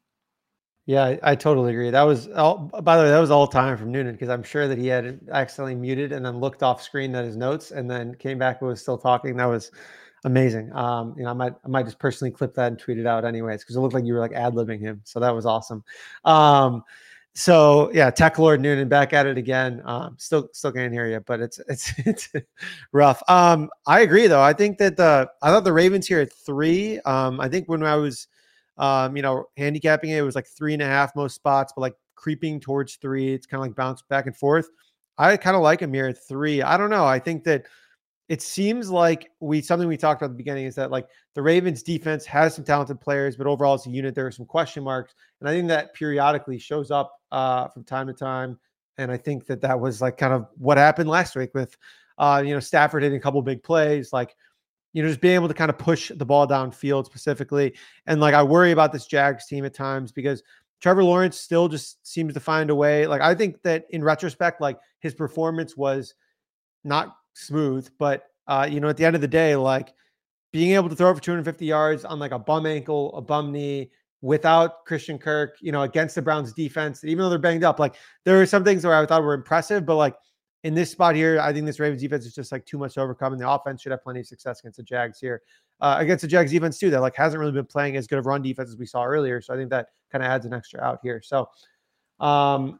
Yeah, I, I totally agree. That was all, by the way, that was all time from Noonan, because I'm sure that he had accidentally muted and then looked off screen at his notes and then came back and was still talking. That was amazing. Um, you know, I might, I might just personally clip that and tweet it out anyways, because it looked like you were like ad-libbing him. So that was awesome. Um, so yeah, Tech Lord Noonan back at it again. Um, still, still can't hear you, but it's, it's, it's rough. Um, I agree though. I think that the, I thought the Ravens here at three, um, I think when I was, um, you know, handicapping it, it was like three and a half most spots, but like creeping towards three. It's kind of like bounced back and forth. I kind of like him here at three. I don't know. I think that it seems like we, something we talked about at the beginning is that like the Ravens defense has some talented players, but overall as a unit, there are some question marks. And I think that periodically shows up uh, from time to time. And I think that that was like kind of what happened last week with, uh, you know, Stafford hitting a couple of big plays, like, you know, just being able to kind of push the ball downfield specifically. And like, I worry about this Jags team at times because Trevor Lawrence still just seems to find a way. Like, I think that in retrospect, like his performance was not smooth, but uh you know at the end of the day, like being able to throw for two hundred fifty yards on like a bum ankle, a bum knee without Christian Kirk, you know, against the Browns defense, even though they're banged up, like there are some things where I thought were impressive, but like in this spot here, I think this Ravens defense is just like too much to overcome, and the offense should have plenty of success against the Jags here, uh against the Jags defense too that like hasn't really been playing as good of run defense as we saw earlier. So I think that kind of adds an extra out here. So um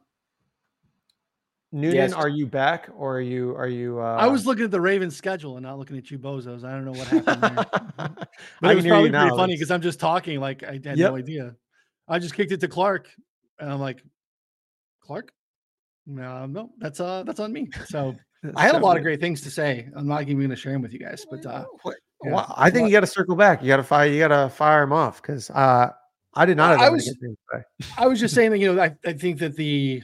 Noonan, yes. Are you back, or are you are you? Uh... I was looking at the Ravens schedule and not looking at you bozos. I don't know what happened there. But it was probably pretty funny because I'm just talking like I had yep. no idea. I just kicked it to Clark, and I'm like, Clark? No, no, that's uh, that's on me. So I had so a lot weird. of great things to say. I'm not even going to share them with you guys, but uh, yeah. well, I think you got to circle back. You got to fire. You got to fire them off because uh, I did not. Have I was. I was just saying that you know I, I think that the.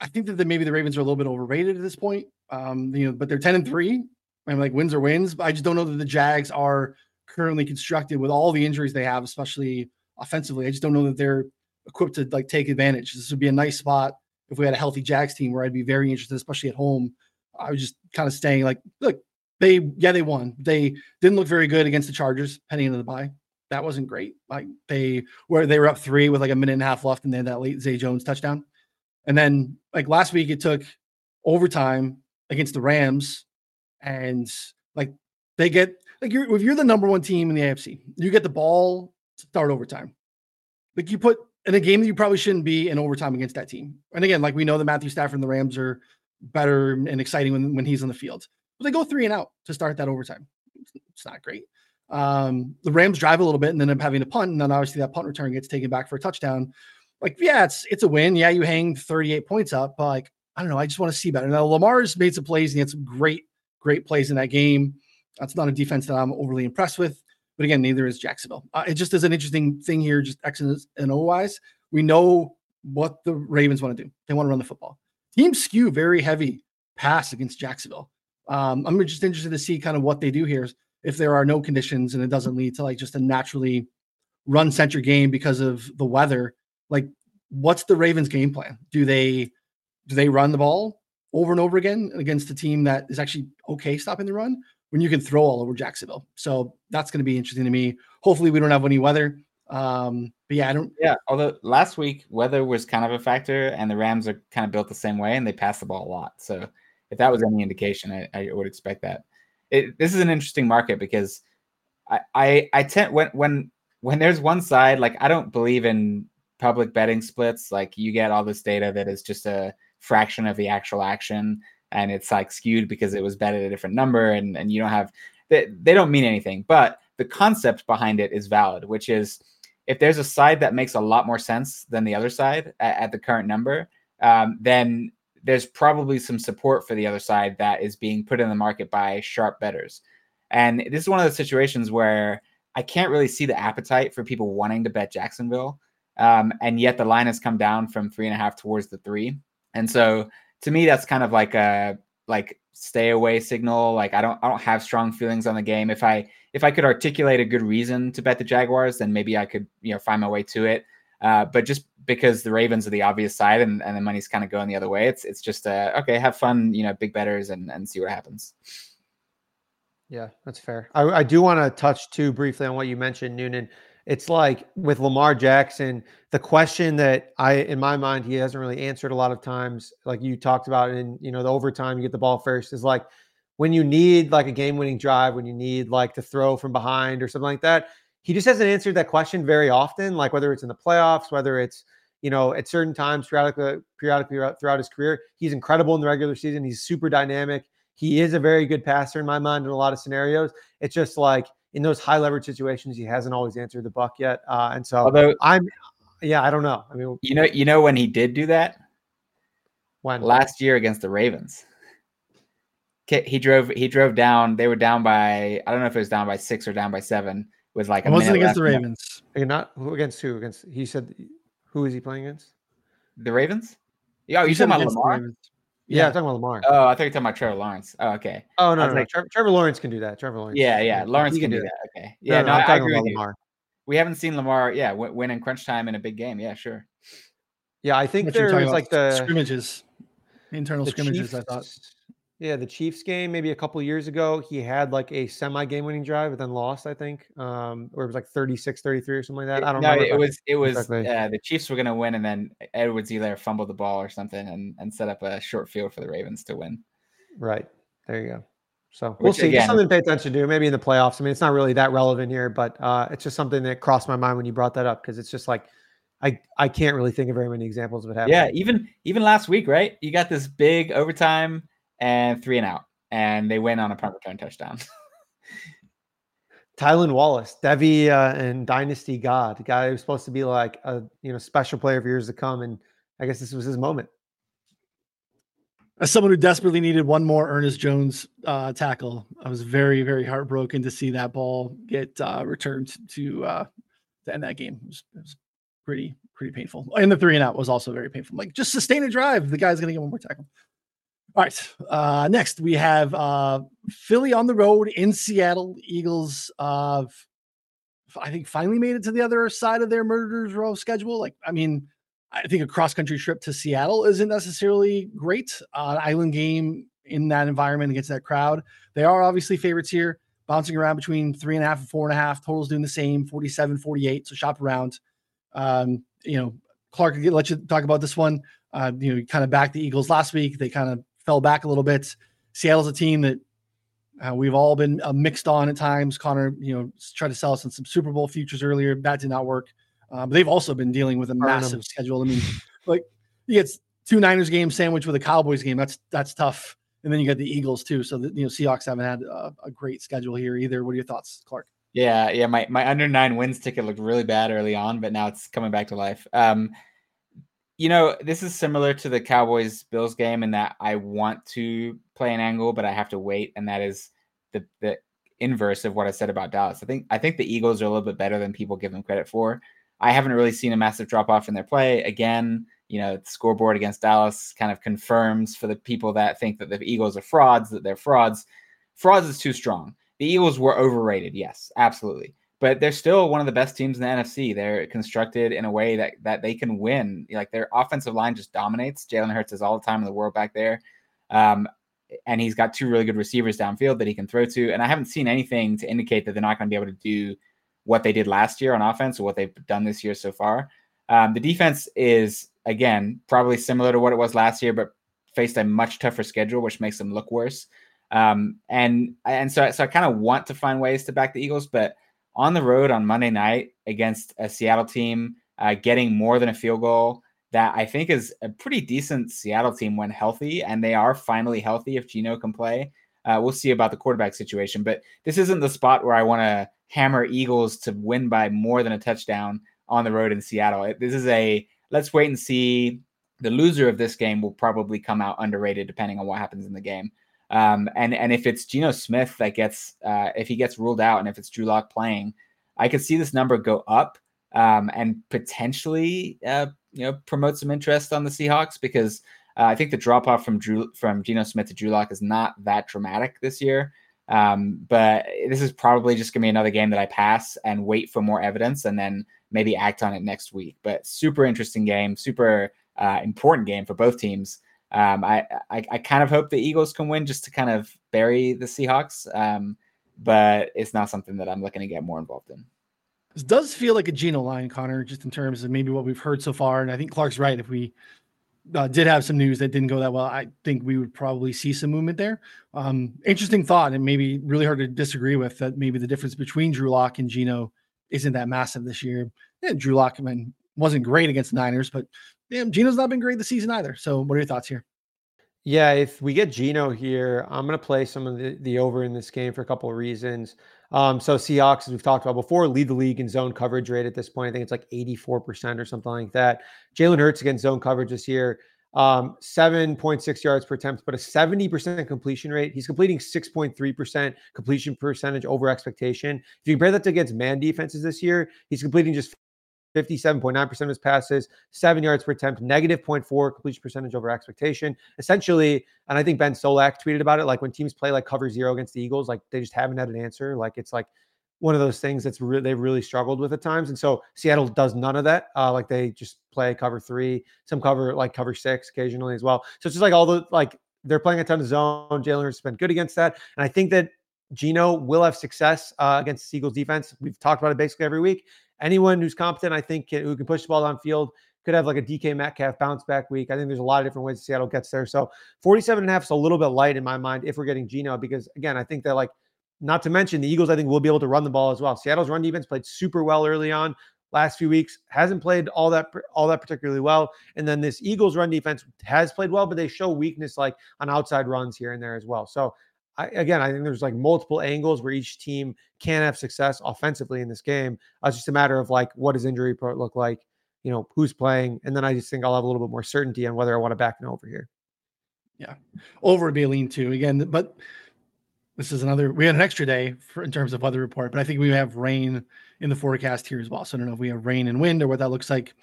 I think that the, maybe the Ravens are a little bit overrated at this point, um, you know, but they're ten and three and like wins are wins. But I just don't know that the Jags are currently constructed with all the injuries they have, especially offensively. I just don't know that they're equipped to like take advantage. This would be a nice spot if we had a healthy Jags team where I'd be very interested, especially at home. I was just kind of staying like, look, they, yeah, they won. They didn't look very good against the Chargers heading into the bye. That wasn't great. Like they were, they were up three with like a minute and a half left, and they had that late Zay Jones touchdown. And then, like, last week, it took overtime against the Rams. And, like, they get – like, you're, if you're the number one team in the A F C, you get the ball to start overtime. Like, you put – in a game that you probably shouldn't be in overtime against that team. And, again, like, we know that Matthew Stafford and the Rams are better and exciting when, when he's on the field. But they go three and out to start that overtime. It's not great. Um, the Rams drive a little bit and then end up having to punt. And then, obviously, that punt return gets taken back for a touchdown. Like, yeah, it's it's a win. Yeah, you hang thirty-eight points up, but like, I don't know. I just want to see better. Now, Lamar's made some plays and he had some great great plays in that game. That's not a defense that I'm overly impressed with. But again, neither is Jacksonville. Uh, it just is an interesting thing here, just X and O wise. We know what the Ravens want to do. They want to run the football. Teams skew very heavy pass against Jacksonville. Um, I'm just interested to see kind of what they do here if there are no conditions and it doesn't lead to like just a naturally run-centric game because of the weather. Like, what's the Ravens' game plan? Do they do they run the ball over and over again against a team that is actually okay stopping the run when you can throw all over Jacksonville? So that's going to be interesting to me. Hopefully we don't have any weather. Um, but yeah, I don't. Yeah. Although last week weather was kind of a factor and the Rams are kind of built the same way and they pass the ball a lot. So if that was any indication, I, I would expect that. It, this is an interesting market because I, I, I tend when, when, when there's one side, like I don't believe in public betting splits. Like you get all this data that is just a fraction of the actual action. And it's like skewed because it was bet at a different number and, and you don't have, they, they don't mean anything, but the concept behind it is valid, which is if there's a side that makes a lot more sense than the other side at, at the current number, um, then there's probably some support for the other side that is being put in the market by sharp bettors. And this is one of those situations where I can't really see the appetite for people wanting to bet Jacksonville. Um, and yet the line has come down from three and a half towards the three. And so to me, that's kind of like a like stay away signal. Like I don't I don't have strong feelings on the game. If I if I could articulate a good reason to bet the Jaguars, then maybe I could you know find my way to it. Uh, but just because the Ravens are the obvious side and, and the money's kind of going the other way, it's it's just uh, okay. Have fun, you know, big bettors and and see what happens. Yeah, that's fair. I, I do want to touch too briefly on what you mentioned, Noonan. It's like with Lamar Jackson, the question that I, in my mind, he hasn't really answered a lot of times, like you talked about in, you know, the overtime, you get the ball first is like when you need like a game winning drive, when you need like to throw from behind or something like that, he just hasn't answered that question very often. Like whether it's in the playoffs, whether it's, you know, at certain times periodically, periodically throughout his career, he's incredible in the regular season. He's super dynamic. He is a very good passer in my mind in a lot of scenarios. It's just like, in those high leverage situations, he hasn't always answered the buck yet. Uh, and so Although, I'm, yeah, I don't know. I mean, you know, you know, when he did do that when last year against the Ravens, he drove, he drove down, they were down by, I don't know if it was down by six or down by seven with like, it wasn't against the Ravens. You're not who against who against, he said, who is he playing against? The Ravens? Yeah. Oh, you talking about Lamar? Yeah, I'm talking about Lamar. Oh, I thought you were talking about Trevor Lawrence. Oh, okay. Oh, no, no, like, Trevor, Trevor Lawrence can do that. Trevor Lawrence. Yeah, yeah, Lawrence can, can do that. that. Okay. Yeah, no, no, no I'm I talking agree about with Lamar. You. We haven't seen Lamar, yeah, w- win in crunch time in a big game. Yeah, sure. Yeah, I think there was like the scrimmages, internal the scrimmages, Chiefs, I thought. Yeah, the Chiefs game maybe a couple years ago, he had like a semi-game winning drive but then lost, I think, um, or it was like thirty-six thirty-three or something like that. I don't know. No, it was, it was exactly. uh, the Chiefs were going to win and then Edwards-Helaire fumbled the ball or something and, and set up a short field for the Ravens to win. Right. There you go. So we'll Which, see. Again, something to pay attention to, maybe in the playoffs. I mean, it's not really that relevant here, but uh, it's just something that crossed my mind when you brought that up because it's just like, I, I can't really think of very many examples of it happening. Yeah, even, even last week, right? You got this big overtime and three and out, and they win on a punt return touchdown. Tylan Wallace, Devy uh, and Dynasty God, guy who's supposed to be like a you know special player for years to come, and I guess this was his moment. As someone who desperately needed one more Ernest Jones uh, tackle, I was very, very heartbroken to see that ball get uh, returned to uh, to end that game. It was, it was pretty, pretty painful, and the three and out was also very painful. Like just sustain a drive, the guy's gonna get one more tackle. All right. Uh, next, we have uh, Philly on the road in Seattle. Eagles, uh, I think, finally made it to the other side of their murderer's row schedule. Like, I mean, I think a cross-country trip to Seattle isn't necessarily great. Uh, an island game in that environment against that crowd. They are obviously favorites here, bouncing around between three and a half and four and a half. Totals doing the same, forty-seven, forty-eight. So shop around. Um, you know, Clark, I'll let you talk about this one. Uh, you know, you kind of backed the Eagles last week. They kind of fell back a little bit. Seattle's a team that uh, we've all been uh, mixed on at times. Connor, you know, tried to sell us on some Super Bowl futures earlier. That did not work. Uh, but they've also been dealing with a massive schedule. I mean, like you get two Niners games sandwiched with a Cowboys game. That's that's tough. And then you got the Eagles too. So the, you know, Seahawks haven't had a, a great schedule here either. What are your thoughts, Clark? Yeah, yeah. My my under nine wins ticket looked really bad early on, but now it's coming back to life. Um, You know, this is similar to the Cowboys-Bills game in that I want to play an angle, but I have to wait, and that is the the inverse of what I said about Dallas. I think I think the Eagles are a little bit better than people give them credit for. I haven't really seen a massive drop-off in their play. Again, you know, the scoreboard against Dallas kind of confirms for the people that think that the Eagles are frauds, that they're frauds. Frauds is too strong. The Eagles were overrated, yes, absolutely. But they're still one of the best teams in the N F C. They're constructed in a way that that they can win. Like, their offensive line just dominates. Jalen Hurts is all the time in the world back there. Um, and he's got two really good receivers downfield that he can throw to. And I haven't seen anything to indicate that they're not going to be able to do what they did last year on offense or what they've done this year so far. Um, the defense is, again, probably similar to what it was last year, but faced a much tougher schedule, which makes them look worse. Um, and and so, so I kind of want to find ways to back the Eagles, but on the road on Monday night against a Seattle team, uh, getting more than a field goal that I think is a pretty decent Seattle team when healthy, and they are finally healthy if Geno can play. Uh, we'll see about the quarterback situation, but this isn't the spot where I want to hammer Eagles to win by more than a touchdown on the road in Seattle. It, this is a let's wait and see. The loser of this game will probably come out underrated depending on what happens in the game. Um, and, and if it's Geno Smith that gets, uh, if he gets ruled out and if it's Drew Lock playing, I could see this number go up, um, and potentially, uh, you know, promote some interest on the Seahawks, because uh, I think the drop off from Drew, from Geno Smith to Drew Lock is not that dramatic this year. Um, but this is probably just going to be another game that I pass and wait for more evidence and then maybe act on it next week. But super interesting game, super, uh, important game for both teams. Um, I, I, I kind of hope the Eagles can win just to kind of bury the Seahawks, um, but it's not something that I'm looking to get more involved in. This does feel like a Geno line, Connor, just in terms of maybe what we've heard so far. And I think Clark's right. If we uh, did have some news that didn't go that well, I think we would probably see some movement there. Um, interesting thought, and maybe really hard to disagree with, that maybe the difference between Drew Lock and Geno isn't that massive this year. Yeah, Drew Lock, I mean, wasn't great against the Niners, but damn, Geno's not been great this season either. So what are your thoughts here? Yeah, if we get Geno here, I'm going to play some of the, the over in this game for a couple of reasons. Um, so Seahawks, as we've talked about before, lead the league in zone coverage rate at this point. I think it's like eighty-four percent or something like that. Jalen Hurts against zone coverage this year, um, seven point six yards per attempt, but a seventy percent completion rate. He's completing six point three percent completion percentage over expectation. If you compare that to against man defenses this year, he's completing just fifty-seven point nine percent of his passes, seven yards per attempt, negative zero point four completion percentage over expectation. Essentially, and I think Ben Solak tweeted about it, like when teams play like cover zero against the Eagles, like they just haven't had an answer. Like it's like one of those things that's re- they've really struggled with at times. And so Seattle does none of that. Uh, like they just play cover three, some cover like cover six occasionally as well. So it's just like all the, like they're playing a ton of zone. Jalen has been good against that. And I think that Geno will have success uh, against the Eagles defense. We've talked about it basically every week. Anyone who's competent, I think, can, who can push the ball downfield could have like a D K Metcalf bounce back week. I think there's a lot of different ways Seattle gets there. So forty-seven and a half is a little bit light in my mind if we're getting Geno, because again, I think that, like, not to mention the Eagles, I think, will be able to run the ball as well. Seattle's run defense played super well early on last few weeks, hasn't played all that all that particularly well. And then this Eagles run defense has played well, but they show weakness like on outside runs here and there as well. So I, again, I think there's like multiple angles where each team can have success offensively in this game. Uh, it's just a matter of like, what does injury report look like? You know, who's playing? And then I just think I'll have a little bit more certainty on whether I want to back an over here. Yeah. Over would be a lean to again, but this is another, we had an extra day for, in terms of weather report, but I think we have rain in the forecast here as well. So I don't know if we have rain and wind or what that looks like.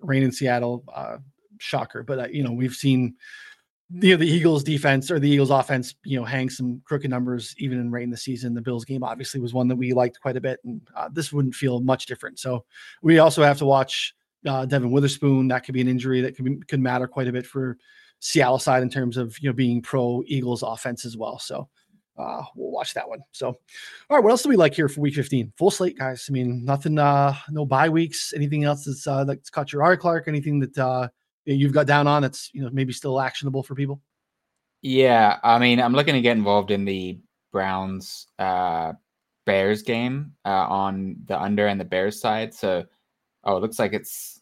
Rain in Seattle, uh, shocker. But, uh, you know, we've seen, you know, the Eagles defense or the Eagles offense, you know, hang some crooked numbers even in rain this season. The Bills game obviously was one that we liked quite a bit, and uh, this wouldn't feel much different. So we also have to watch uh, Devin Witherspoon. That could be an injury that could be, could matter quite a bit for Seattle side in terms of, you know, being pro Eagles offense as well. So uh, we'll watch that one. So, all right, what else do we like here for week fifteen? Full slate, guys. I mean, nothing, uh, no bye weeks, anything else that's, uh, that's caught your eye, Clark, anything that, uh, you've got down on that's, you know, maybe still actionable for people? Yeah, I mean, I'm looking to get involved in the Browns uh, Bears game uh, on the under and the Bears side. So, oh, it looks like it's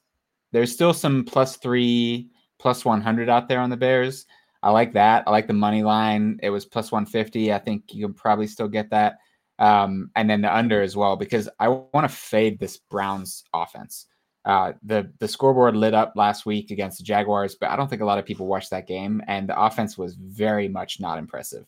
there's still some plus three, plus one hundred out there on the Bears. I like that. I like the money line. It was plus one fifty. I think you can probably still get that. Um, and then the under as well, because I want to fade this Browns offense. Uh, the the scoreboard lit up last week against the Jaguars, but I don't think a lot of people watched that game, and the offense was very much not impressive.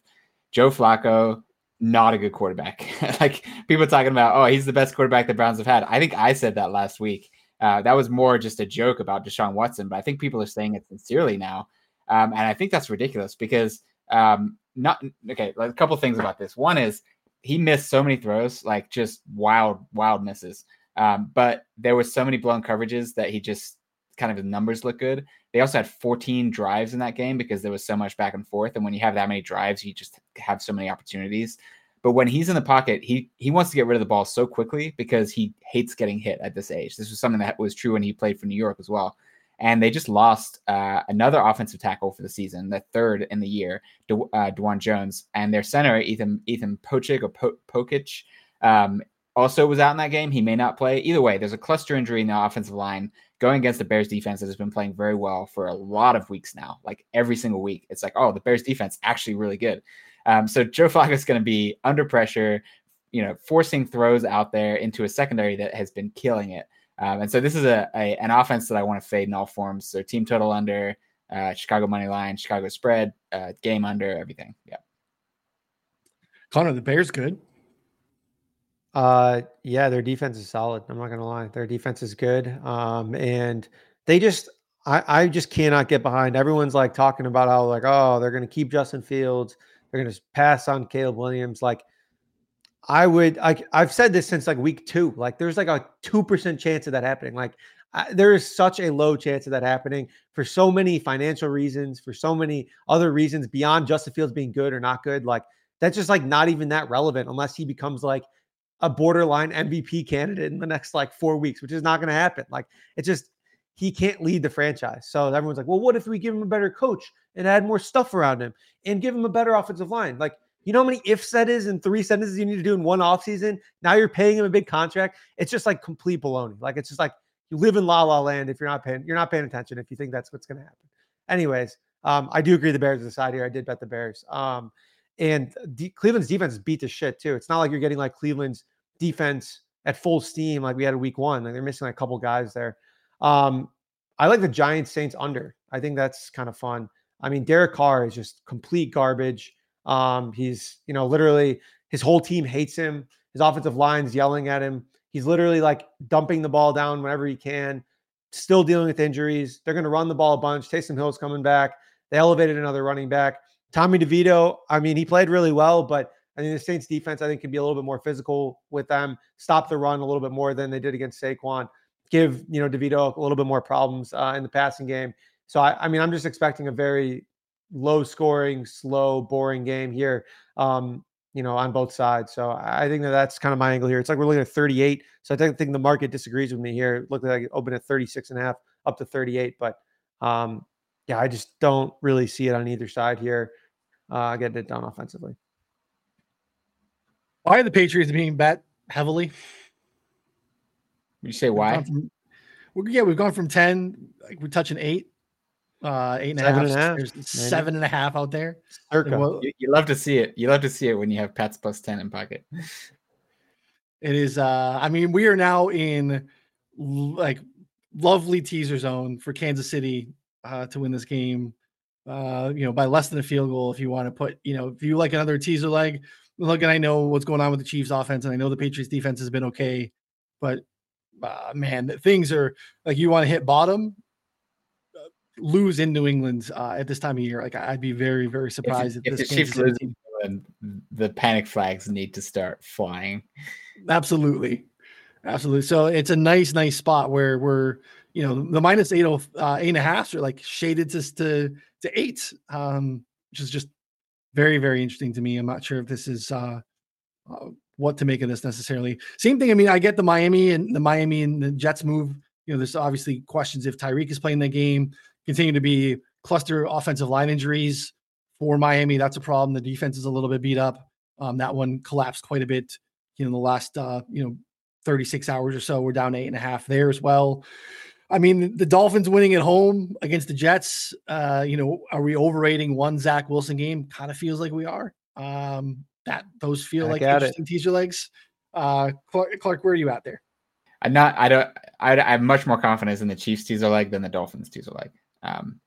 Joe Flacco, not a good quarterback. Like, people talking about, oh, he's the best quarterback the Browns have had. I think I said that last week. Uh, that was more just a joke about Deshaun Watson, but I think people are saying it sincerely now. Um, and I think that's ridiculous because um, not okay. Like, a couple things about this. One is he missed so many throws, like just wild, wild misses. Um, but there was so many blown coverages that he just kind of, his numbers look good. They also had fourteen drives in that game because there was so much back and forth. And when you have that many drives, you just have so many opportunities. But when he's in the pocket, he, he wants to get rid of the ball so quickly because he hates getting hit at this age. This was something that was true when he played for New York as well. And they just lost uh, another offensive tackle for the season, the third in the year, du- uh, Dwan Jones. And their center, Ethan Ethan Pochik or po- Pokic, um, also was out in that game. He may not play. Either way, there's a cluster injury in the offensive line going against the Bears defense that has been playing very well for a lot of weeks now. Like every single week, it's like, oh, the Bears defense actually really good. Um, so Joe Flacco is going to be under pressure, you know, forcing throws out there into a secondary that has been killing it. Um, and so this is a, a an offense that I want to fade in all forms. So team total under, uh, Chicago money line, Chicago spread, uh, game under, everything. Yeah. Connor, the Bears good. Uh, yeah, their defense is solid. I'm not gonna lie, their defense is good. Um, and they just, I, I just cannot get behind. Everyone's like talking about how like, oh, they're gonna keep Justin Fields, they're gonna pass on Caleb Williams, like. I would, like I've said this since like week two, like there's like a two percent chance of that happening. Like I, there is such a low chance of that happening for so many financial reasons, for so many other reasons beyond Justin Fields being good or not good. Like that's just like not even that relevant unless he becomes like a borderline M V P candidate in the next like four weeks, which is not going to happen. Like it's just, he can't lead the franchise. So everyone's like, well, what if we give him a better coach and add more stuff around him and give him a better offensive line? Like, you know how many ifs that is and three sentences you need to do in one offseason? Now you're paying him a big contract. It's just like complete baloney. Like it's just like you live in la la land if you're not paying, you're not paying attention if you think that's what's going to happen. Anyways, um, I do agree the Bears are the side here. I did bet the Bears. Um, and D- Cleveland's defense beat the shit too. It's not like you're getting like Cleveland's defense at full steam like we had in week one. Like they're missing like a couple guys there. Um, I like the Giants Saints under. I think that's kind of fun. I mean, Derek Carr is just complete garbage. Um, he's, you know, literally his whole team hates him. His offensive line's yelling at him. He's literally like dumping the ball down whenever he can, still dealing with injuries. They're going to run the ball a bunch. Taysom Hill's coming back. They elevated another running back. Tommy DeVito. I mean, he played really well, but I mean, the Saints defense, I think can be a little bit more physical with them, stop the run a little bit more than they did against Saquon, give, you know, DeVito a little bit more problems, uh, in the passing game. So I, I mean, I'm just expecting a very low scoring, slow, boring game here, um, you know, on both sides. So I think that that's kind of my angle here. It's like we're looking at thirty-eight. So I don't think the market disagrees with me here. It looked like it opened at thirty-six and a half up to thirty-eight. But um, yeah, I just don't really see it on either side here. Uh, getting it done offensively. Why are the Patriots being bet heavily? You say why? From, well, yeah, we've gone from ten, like we're touching eight. Uh, eight and a half. And a half. There's maybe seven and a half out there. Well, you, you love to see it. You love to see it when you have Pats plus ten in pocket. It is. Uh, I mean, we are now in like lovely teaser zone for Kansas City uh, to win this game. Uh, you know, by less than a field goal. If you want to put, you know, if you like another teaser leg, look. And I know what's going on with the Chiefs' offense, and I know the Patriots' defense has been okay, but uh, man, things are like you want to hit bottom. Lose in New England uh, at this time of year, like I'd be very, very surprised if, if, if this the Chiefs lose in New England, the panic flags need to start flying. Absolutely, absolutely. So it's a nice, nice spot where we're, you know, the minus eight, uh, eight and a half are like shaded to to, to eight, um, which is just very, very interesting to me. I'm not sure if this is uh, uh, what to make of this necessarily. Same thing. I mean, I get the Miami and the Miami and the Jets move. You know, there's obviously questions if Tyreek is playing the game. Continue to be cluster offensive line injuries for Miami. That's a problem. The defense is a little bit beat up. Um, that one collapsed quite a bit, you know, in the last, uh, you know, thirty-six hours or so. We're down eight and a half there as well. I mean, the Dolphins winning at home against the Jets. Uh, you know, are we overrating one Zach Wilson game? Kind of feels like we are. Um, that those feel I like interesting it. Teaser legs. Uh, Clark, Clark, where are you at there? I'm not. I don't. I, I have much more confidence in the Chiefs teaser leg than the Dolphins teaser leg. Um,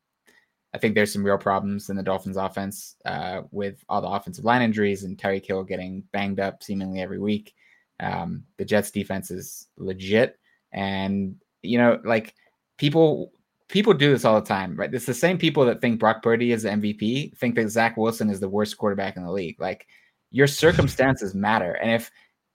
I think there's some real problems in the Dolphins offense uh, with all the offensive line injuries and Tyreek Hill getting banged up seemingly every week. Um, the Jets defense is legit. And, you know, like people, people do this all the time, right? It's the same people that think Brock Purdy is the M V P, think that Zach Wilson is the worst quarterback in the league. Like your circumstances matter. And if,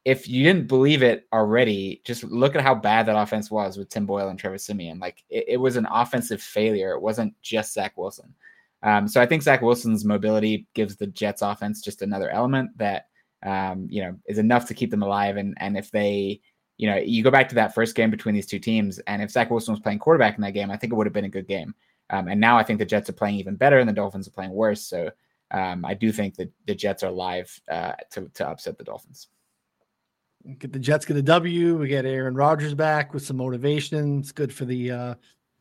if you didn't believe it already, just look at how bad that offense was with Tim Boyle and Trevor Siemian. Like it, it was an offensive failure. It wasn't just Zach Wilson. Um, so I think Zach Wilson's mobility gives the Jets offense just another element that, um, you know, is enough to keep them alive. And, and if they, you know, you go back to that first game between these two teams, and if Zach Wilson was playing quarterback in that game, I think it would have been a good game. Um, and now I think the Jets are playing even better and the Dolphins are playing worse. So um, I do think that the Jets are live uh, to, to upset the Dolphins. Get the Jets get a W. We get Aaron Rodgers back with some motivation. It's good for the uh,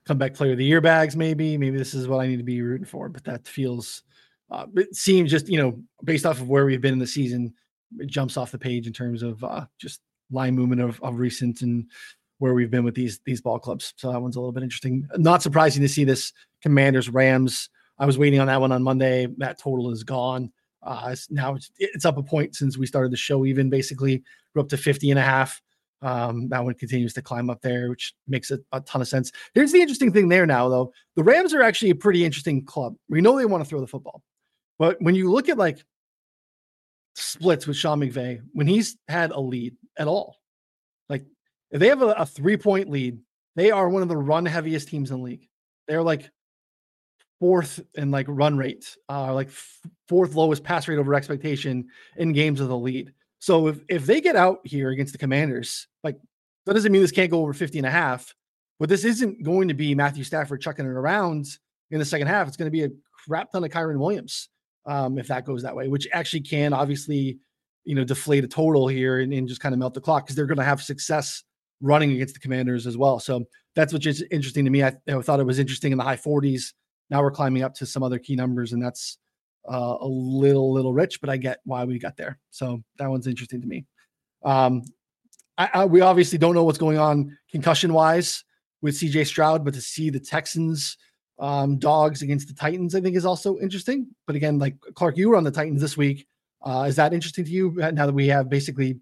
comeback player of the year bags. Maybe, maybe this is what I need to be rooting for. But that feels, uh, it seems just you know based off of where we've been in the season, it jumps off the page in terms of uh, just line movement of, of recent and where we've been with these these ball clubs. So that one's a little bit interesting. Not surprising to see this Commanders Rams. I was waiting on that one on Monday. That total is gone. Uh, it's now it's, it's up a point since we started the show, even basically we're up to fifty and a half. Um, that one continues to climb up there, which makes a, a ton of sense. Here's the interesting thing there now, though. The Rams are actually a pretty interesting club. We know they want to throw the football, but when you look at like splits with Sean McVay, when he's had a lead at all, like if they have a, a three point lead, they are one of the run heaviest teams in the league. They're like fourth in like run rate, uh, like f- fourth lowest pass rate over expectation in games of the lead. So if, if they get out here against the Commanders, like that doesn't mean this can't go over fifty and a half, but this isn't going to be Matthew Stafford chucking it around in the second half. It's going to be a crap ton of Kyren Williams um, if that goes that way, which actually can obviously, you know, deflate a total here and, and just kind of melt the clock because they're going to have success running against the Commanders as well. So that's what's interesting to me. I, I thought it was interesting in the high forties. Now we're climbing up to some other key numbers, and that's uh, a little, little rich, but I get why we got there. So that one's interesting to me. Um, I, I, we obviously don't know what's going on concussion-wise with C J Stroud, but to see the Texans um, dogs against the Titans, I think is also interesting. But again, like Clark, you were on the Titans this week. Uh, is that interesting to you now that we have basically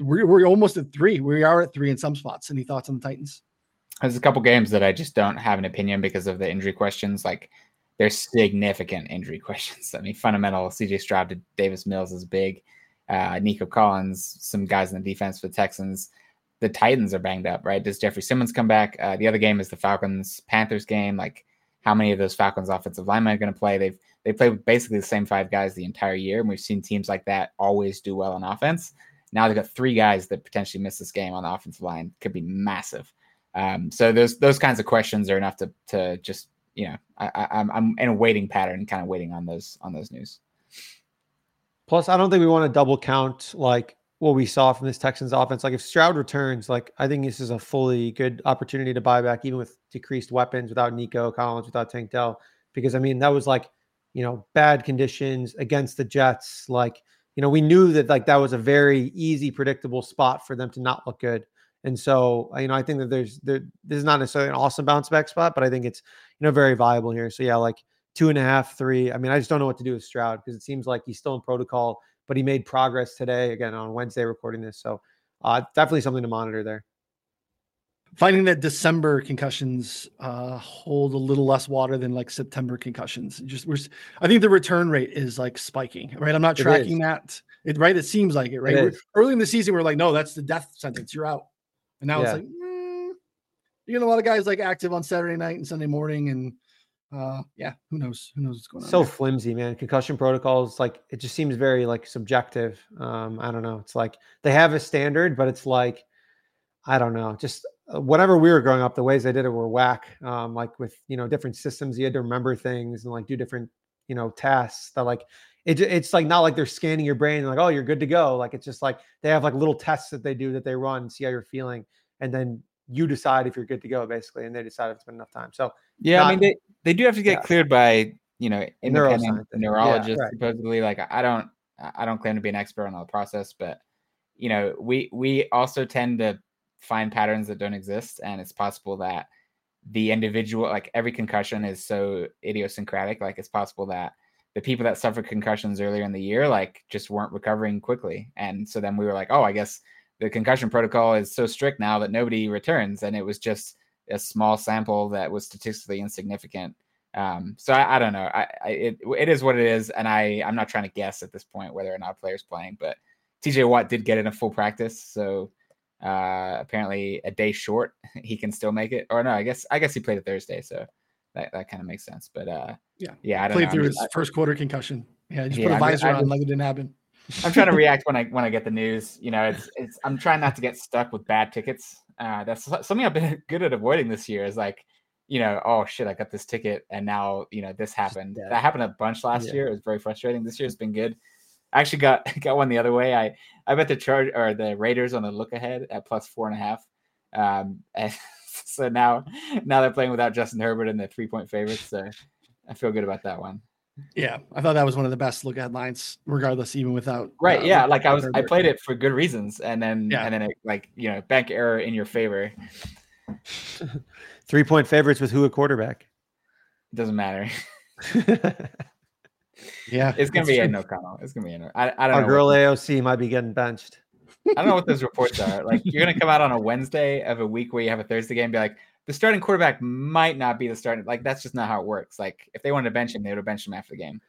we're, we're almost at three? We are at three in some spots. Any thoughts on the Titans? There's a couple games that I just don't have an opinion because of the injury questions. Like there's significant injury questions. I mean, fundamental C J Stroud to Davis Mills is big. Uh, Nico Collins, some guys in the defense for the Texans. The Titans are banged up, right? Does Jeffrey Simmons come back? Uh, the other game is the Falcons Panthers game. Like how many of those Falcons offensive linemen are going to play? They've, they play with basically the same five guys the entire year. And we've seen teams like that always do well on offense. Now they've got three guys that potentially miss this game on the offensive line. Could be massive. Um, so those those kinds of questions are enough to to just you know I, I'm I'm in a waiting pattern, kind of waiting on those on those news. Plus, I don't think we want to double count like what we saw from this Texans offense. Like if Stroud returns, like I think this is a fully good opportunity to buy back, even with decreased weapons, without Nico Collins, without Tank Dell, because I mean that was like you know bad conditions against the Jets. Like you know we knew that like that was a very easy, predictable spot for them to not look good. And so, you know, I think that there's, there, this is not necessarily an awesome bounce back spot, but I think it's, you know, very viable here. So yeah, like two and a half, three. I mean, I just don't know what to do with Stroud because it seems like he's still in protocol, but he made progress today, again, on Wednesday recording this. So uh, definitely something to monitor there. Finding that December concussions uh, hold a little less water than like September concussions. Just we're, I think the return rate is like spiking, right? I'm not tracking that. It, right. It seems like it, right? Early in the season, we're like, no, that's the death sentence. You're out. And now yeah. It's like, mm, you know, a lot of guys like active on Saturday night and Sunday morning. And uh, yeah, who knows? Who knows what's going on? So there. Flimsy, man. Concussion protocols, like it just seems very like subjective. Um, I don't know. It's like they have a standard, but it's like, I don't know. Just whatever we were growing up, the ways they did it were whack. Um, like with, you know, different systems, you had to remember things and like do different, you know, tasks that like, It, it's like not like they're scanning your brain and like, oh, you're good to go. Like, it's just like they have like little tests that they do that they run, see how you're feeling. And then you decide if you're good to go, basically. And they decide if it's been enough time. So, yeah, not, I mean, they, they do have to get yeah. cleared by, you know, independent neurologists, yeah, right. supposedly. Like, I don't, I don't claim to be an expert on the process, but, you know, we, we also tend to find patterns that don't exist. And it's possible that the individual, like every concussion is so idiosyncratic. Like it's possible that the people that suffered concussions earlier in the year, like just weren't recovering quickly. And so then we were like, oh, I guess the concussion protocol is so strict now that nobody returns. And it was just a small sample that was statistically insignificant. Um, so I, I don't know. I, I, it, it is what it is. And I, I'm not trying to guess at this point whether or not players playing, but T J Watt did get in a full practice. So uh, apparently a day short, he can still make it. Or no, I guess, I guess he played a Thursday. So that, that kind of makes sense. But uh, yeah, yeah, I don't played know. through just, his I, first quarter concussion. Yeah. Just yeah, put a visor I mean, I on just, like it didn't happen. I'm trying to react when I, when I get the news, you know, it's, it's, I'm trying not to get stuck with bad tickets. Uh, that's something I've been good at avoiding this year is like, you know, oh shit, I got this ticket and now, you know, this happened. That happened a bunch last yeah. year. It was very frustrating. This year has been good. I actually got, got one the other way. I, I bet the Chargers or the Raiders on the look ahead at plus four and a half. Um, and so now, now they're playing without Justin Herbert and the three point favorites. So I feel good about that one. Yeah. I thought that was one of the best look ahead lines regardless, even without. Right. Uh, yeah. Like I was, Herbert. I played it for good reasons. And then, yeah. and then it like, you know, bank error in your favor. Three point favorites with who a quarterback? It doesn't matter. yeah, it's gonna be true. Aiden O'Connell. It's gonna be Aiden. I, I don't Our know. Our girl what, A O C might be getting benched. I don't know what those reports are. Like you're gonna come out on a Wednesday of a week where you have a Thursday game, and be like, the starting quarterback might not be the starting. Like that's just not how it works. Like if they wanted to bench him, they would have benched him after the game.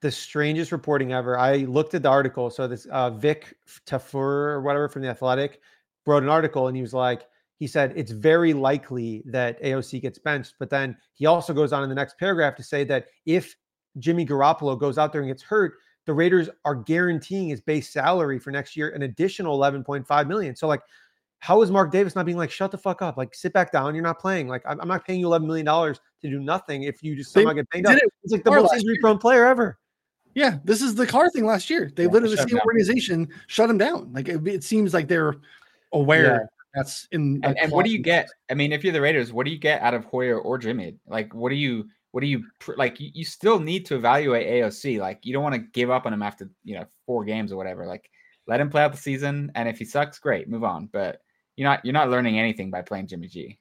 The strangest reporting ever. I looked at the article. So this uh, Vic Tafur or whatever from The Athletic wrote an article, and he was like. He said, it's very likely that A O C gets benched. But then he also goes on in the next paragraph to say that if Jimmy Garoppolo goes out there and gets hurt, the Raiders are guaranteeing his base salary for next year, an additional eleven point five million dollars. So like, how is Mark Davis not being like, shut the fuck up. Like sit back down. You're not playing. Like I'm not paying you eleven million dollars to do nothing. If you just somehow they get banged up, it it's like the most injury prone player ever. Yeah. This is the Carr thing last year. They yeah, literally the same organization shut him down. Like it, it seems like they're aware. Yeah. That's in and, and what do you get? I mean, if you're the Raiders, what do you get out of Hoyer or Jimmy? Like, what do you, what do you like? You, you still need to evaluate A O C. Like, you don't want to give up on him after you know four games or whatever. Like, let him play out the season, and if he sucks, great, move on. But you're not you're not learning anything by playing Jimmy G.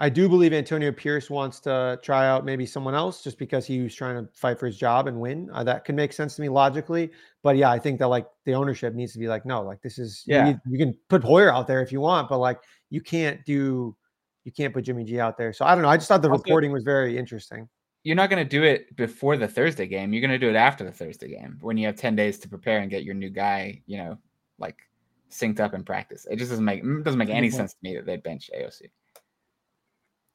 I do believe Antonio Pierce wants to try out maybe someone else just because he was trying to fight for his job and win. Uh, that could make sense to me logically. But yeah, I think that like the ownership needs to be like, no, like this is, yeah, you, you can put Hoyer out there if you want, but like you can't do, you can't put Jimmy G out there. So I don't know. I just thought the also, reporting was very interesting. You're not going to do it before the Thursday game. You're going to do it after the Thursday game when you have ten days to prepare and get your new guy, you know, like synced up in practice. It just doesn't make, it doesn't make any sense to me that they bench A O C.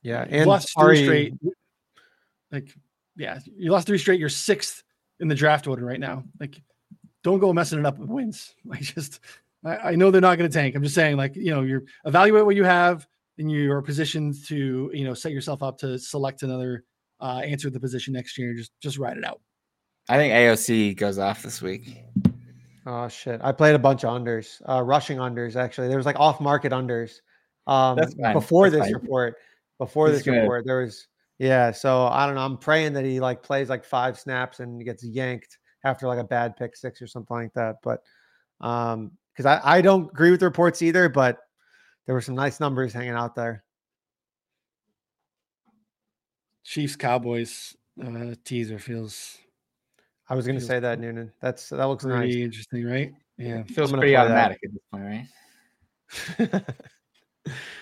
Yeah, and you lost Ari, three straight. Like, yeah, you lost three straight. You're sixth in the draft order right now. Like, don't go messing it up with wins. Like, just I, I know they're not going to tank. I'm just saying, like, you know, you evaluate what you have and you're positioned to, you know, set yourself up to select another uh, answer at the position next year. Just, just ride it out. I think A O C goes off this week. Oh shit! I played a bunch of unders, uh, rushing unders. Actually, there was like off market unders um, That's fine. before That's this fine. report. Before He's this report, there was, yeah. So I don't know. I'm praying that he like plays like five snaps and gets yanked after like a bad pick six or something like that. But um, because I, I don't agree with the reports either, but there were some nice numbers hanging out there. Chiefs Cowboys uh, teaser feels. I was going to say that Noonan. That's that looks pretty nice. Interesting, right? Yeah, it feels pretty automatic at this point, right?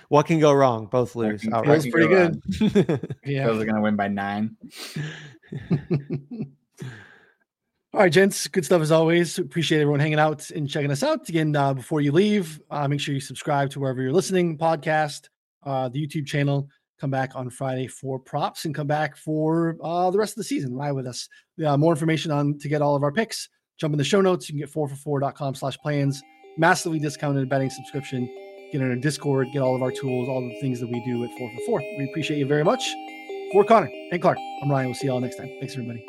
What can go wrong? Both lose. That was pretty good. yeah, those are going to win by nine. All right, gents. Good stuff as always. Appreciate everyone hanging out and checking us out again. Uh, before you leave, uh, make sure you subscribe to wherever you're listening. Podcast, uh, the YouTube channel. Come back on Friday for props and come back for uh, the rest of the season. Ride with us. Uh, more information on to get all of our picks. Jump in the show notes. You can get four for four dot com slash plans. Massively discounted betting subscription. Get in our Discord, get all of our tools, all the things that we do at four for four. We appreciate you very much. For Connor and Clark, I'm Ryan. We'll see you all next time. Thanks, everybody.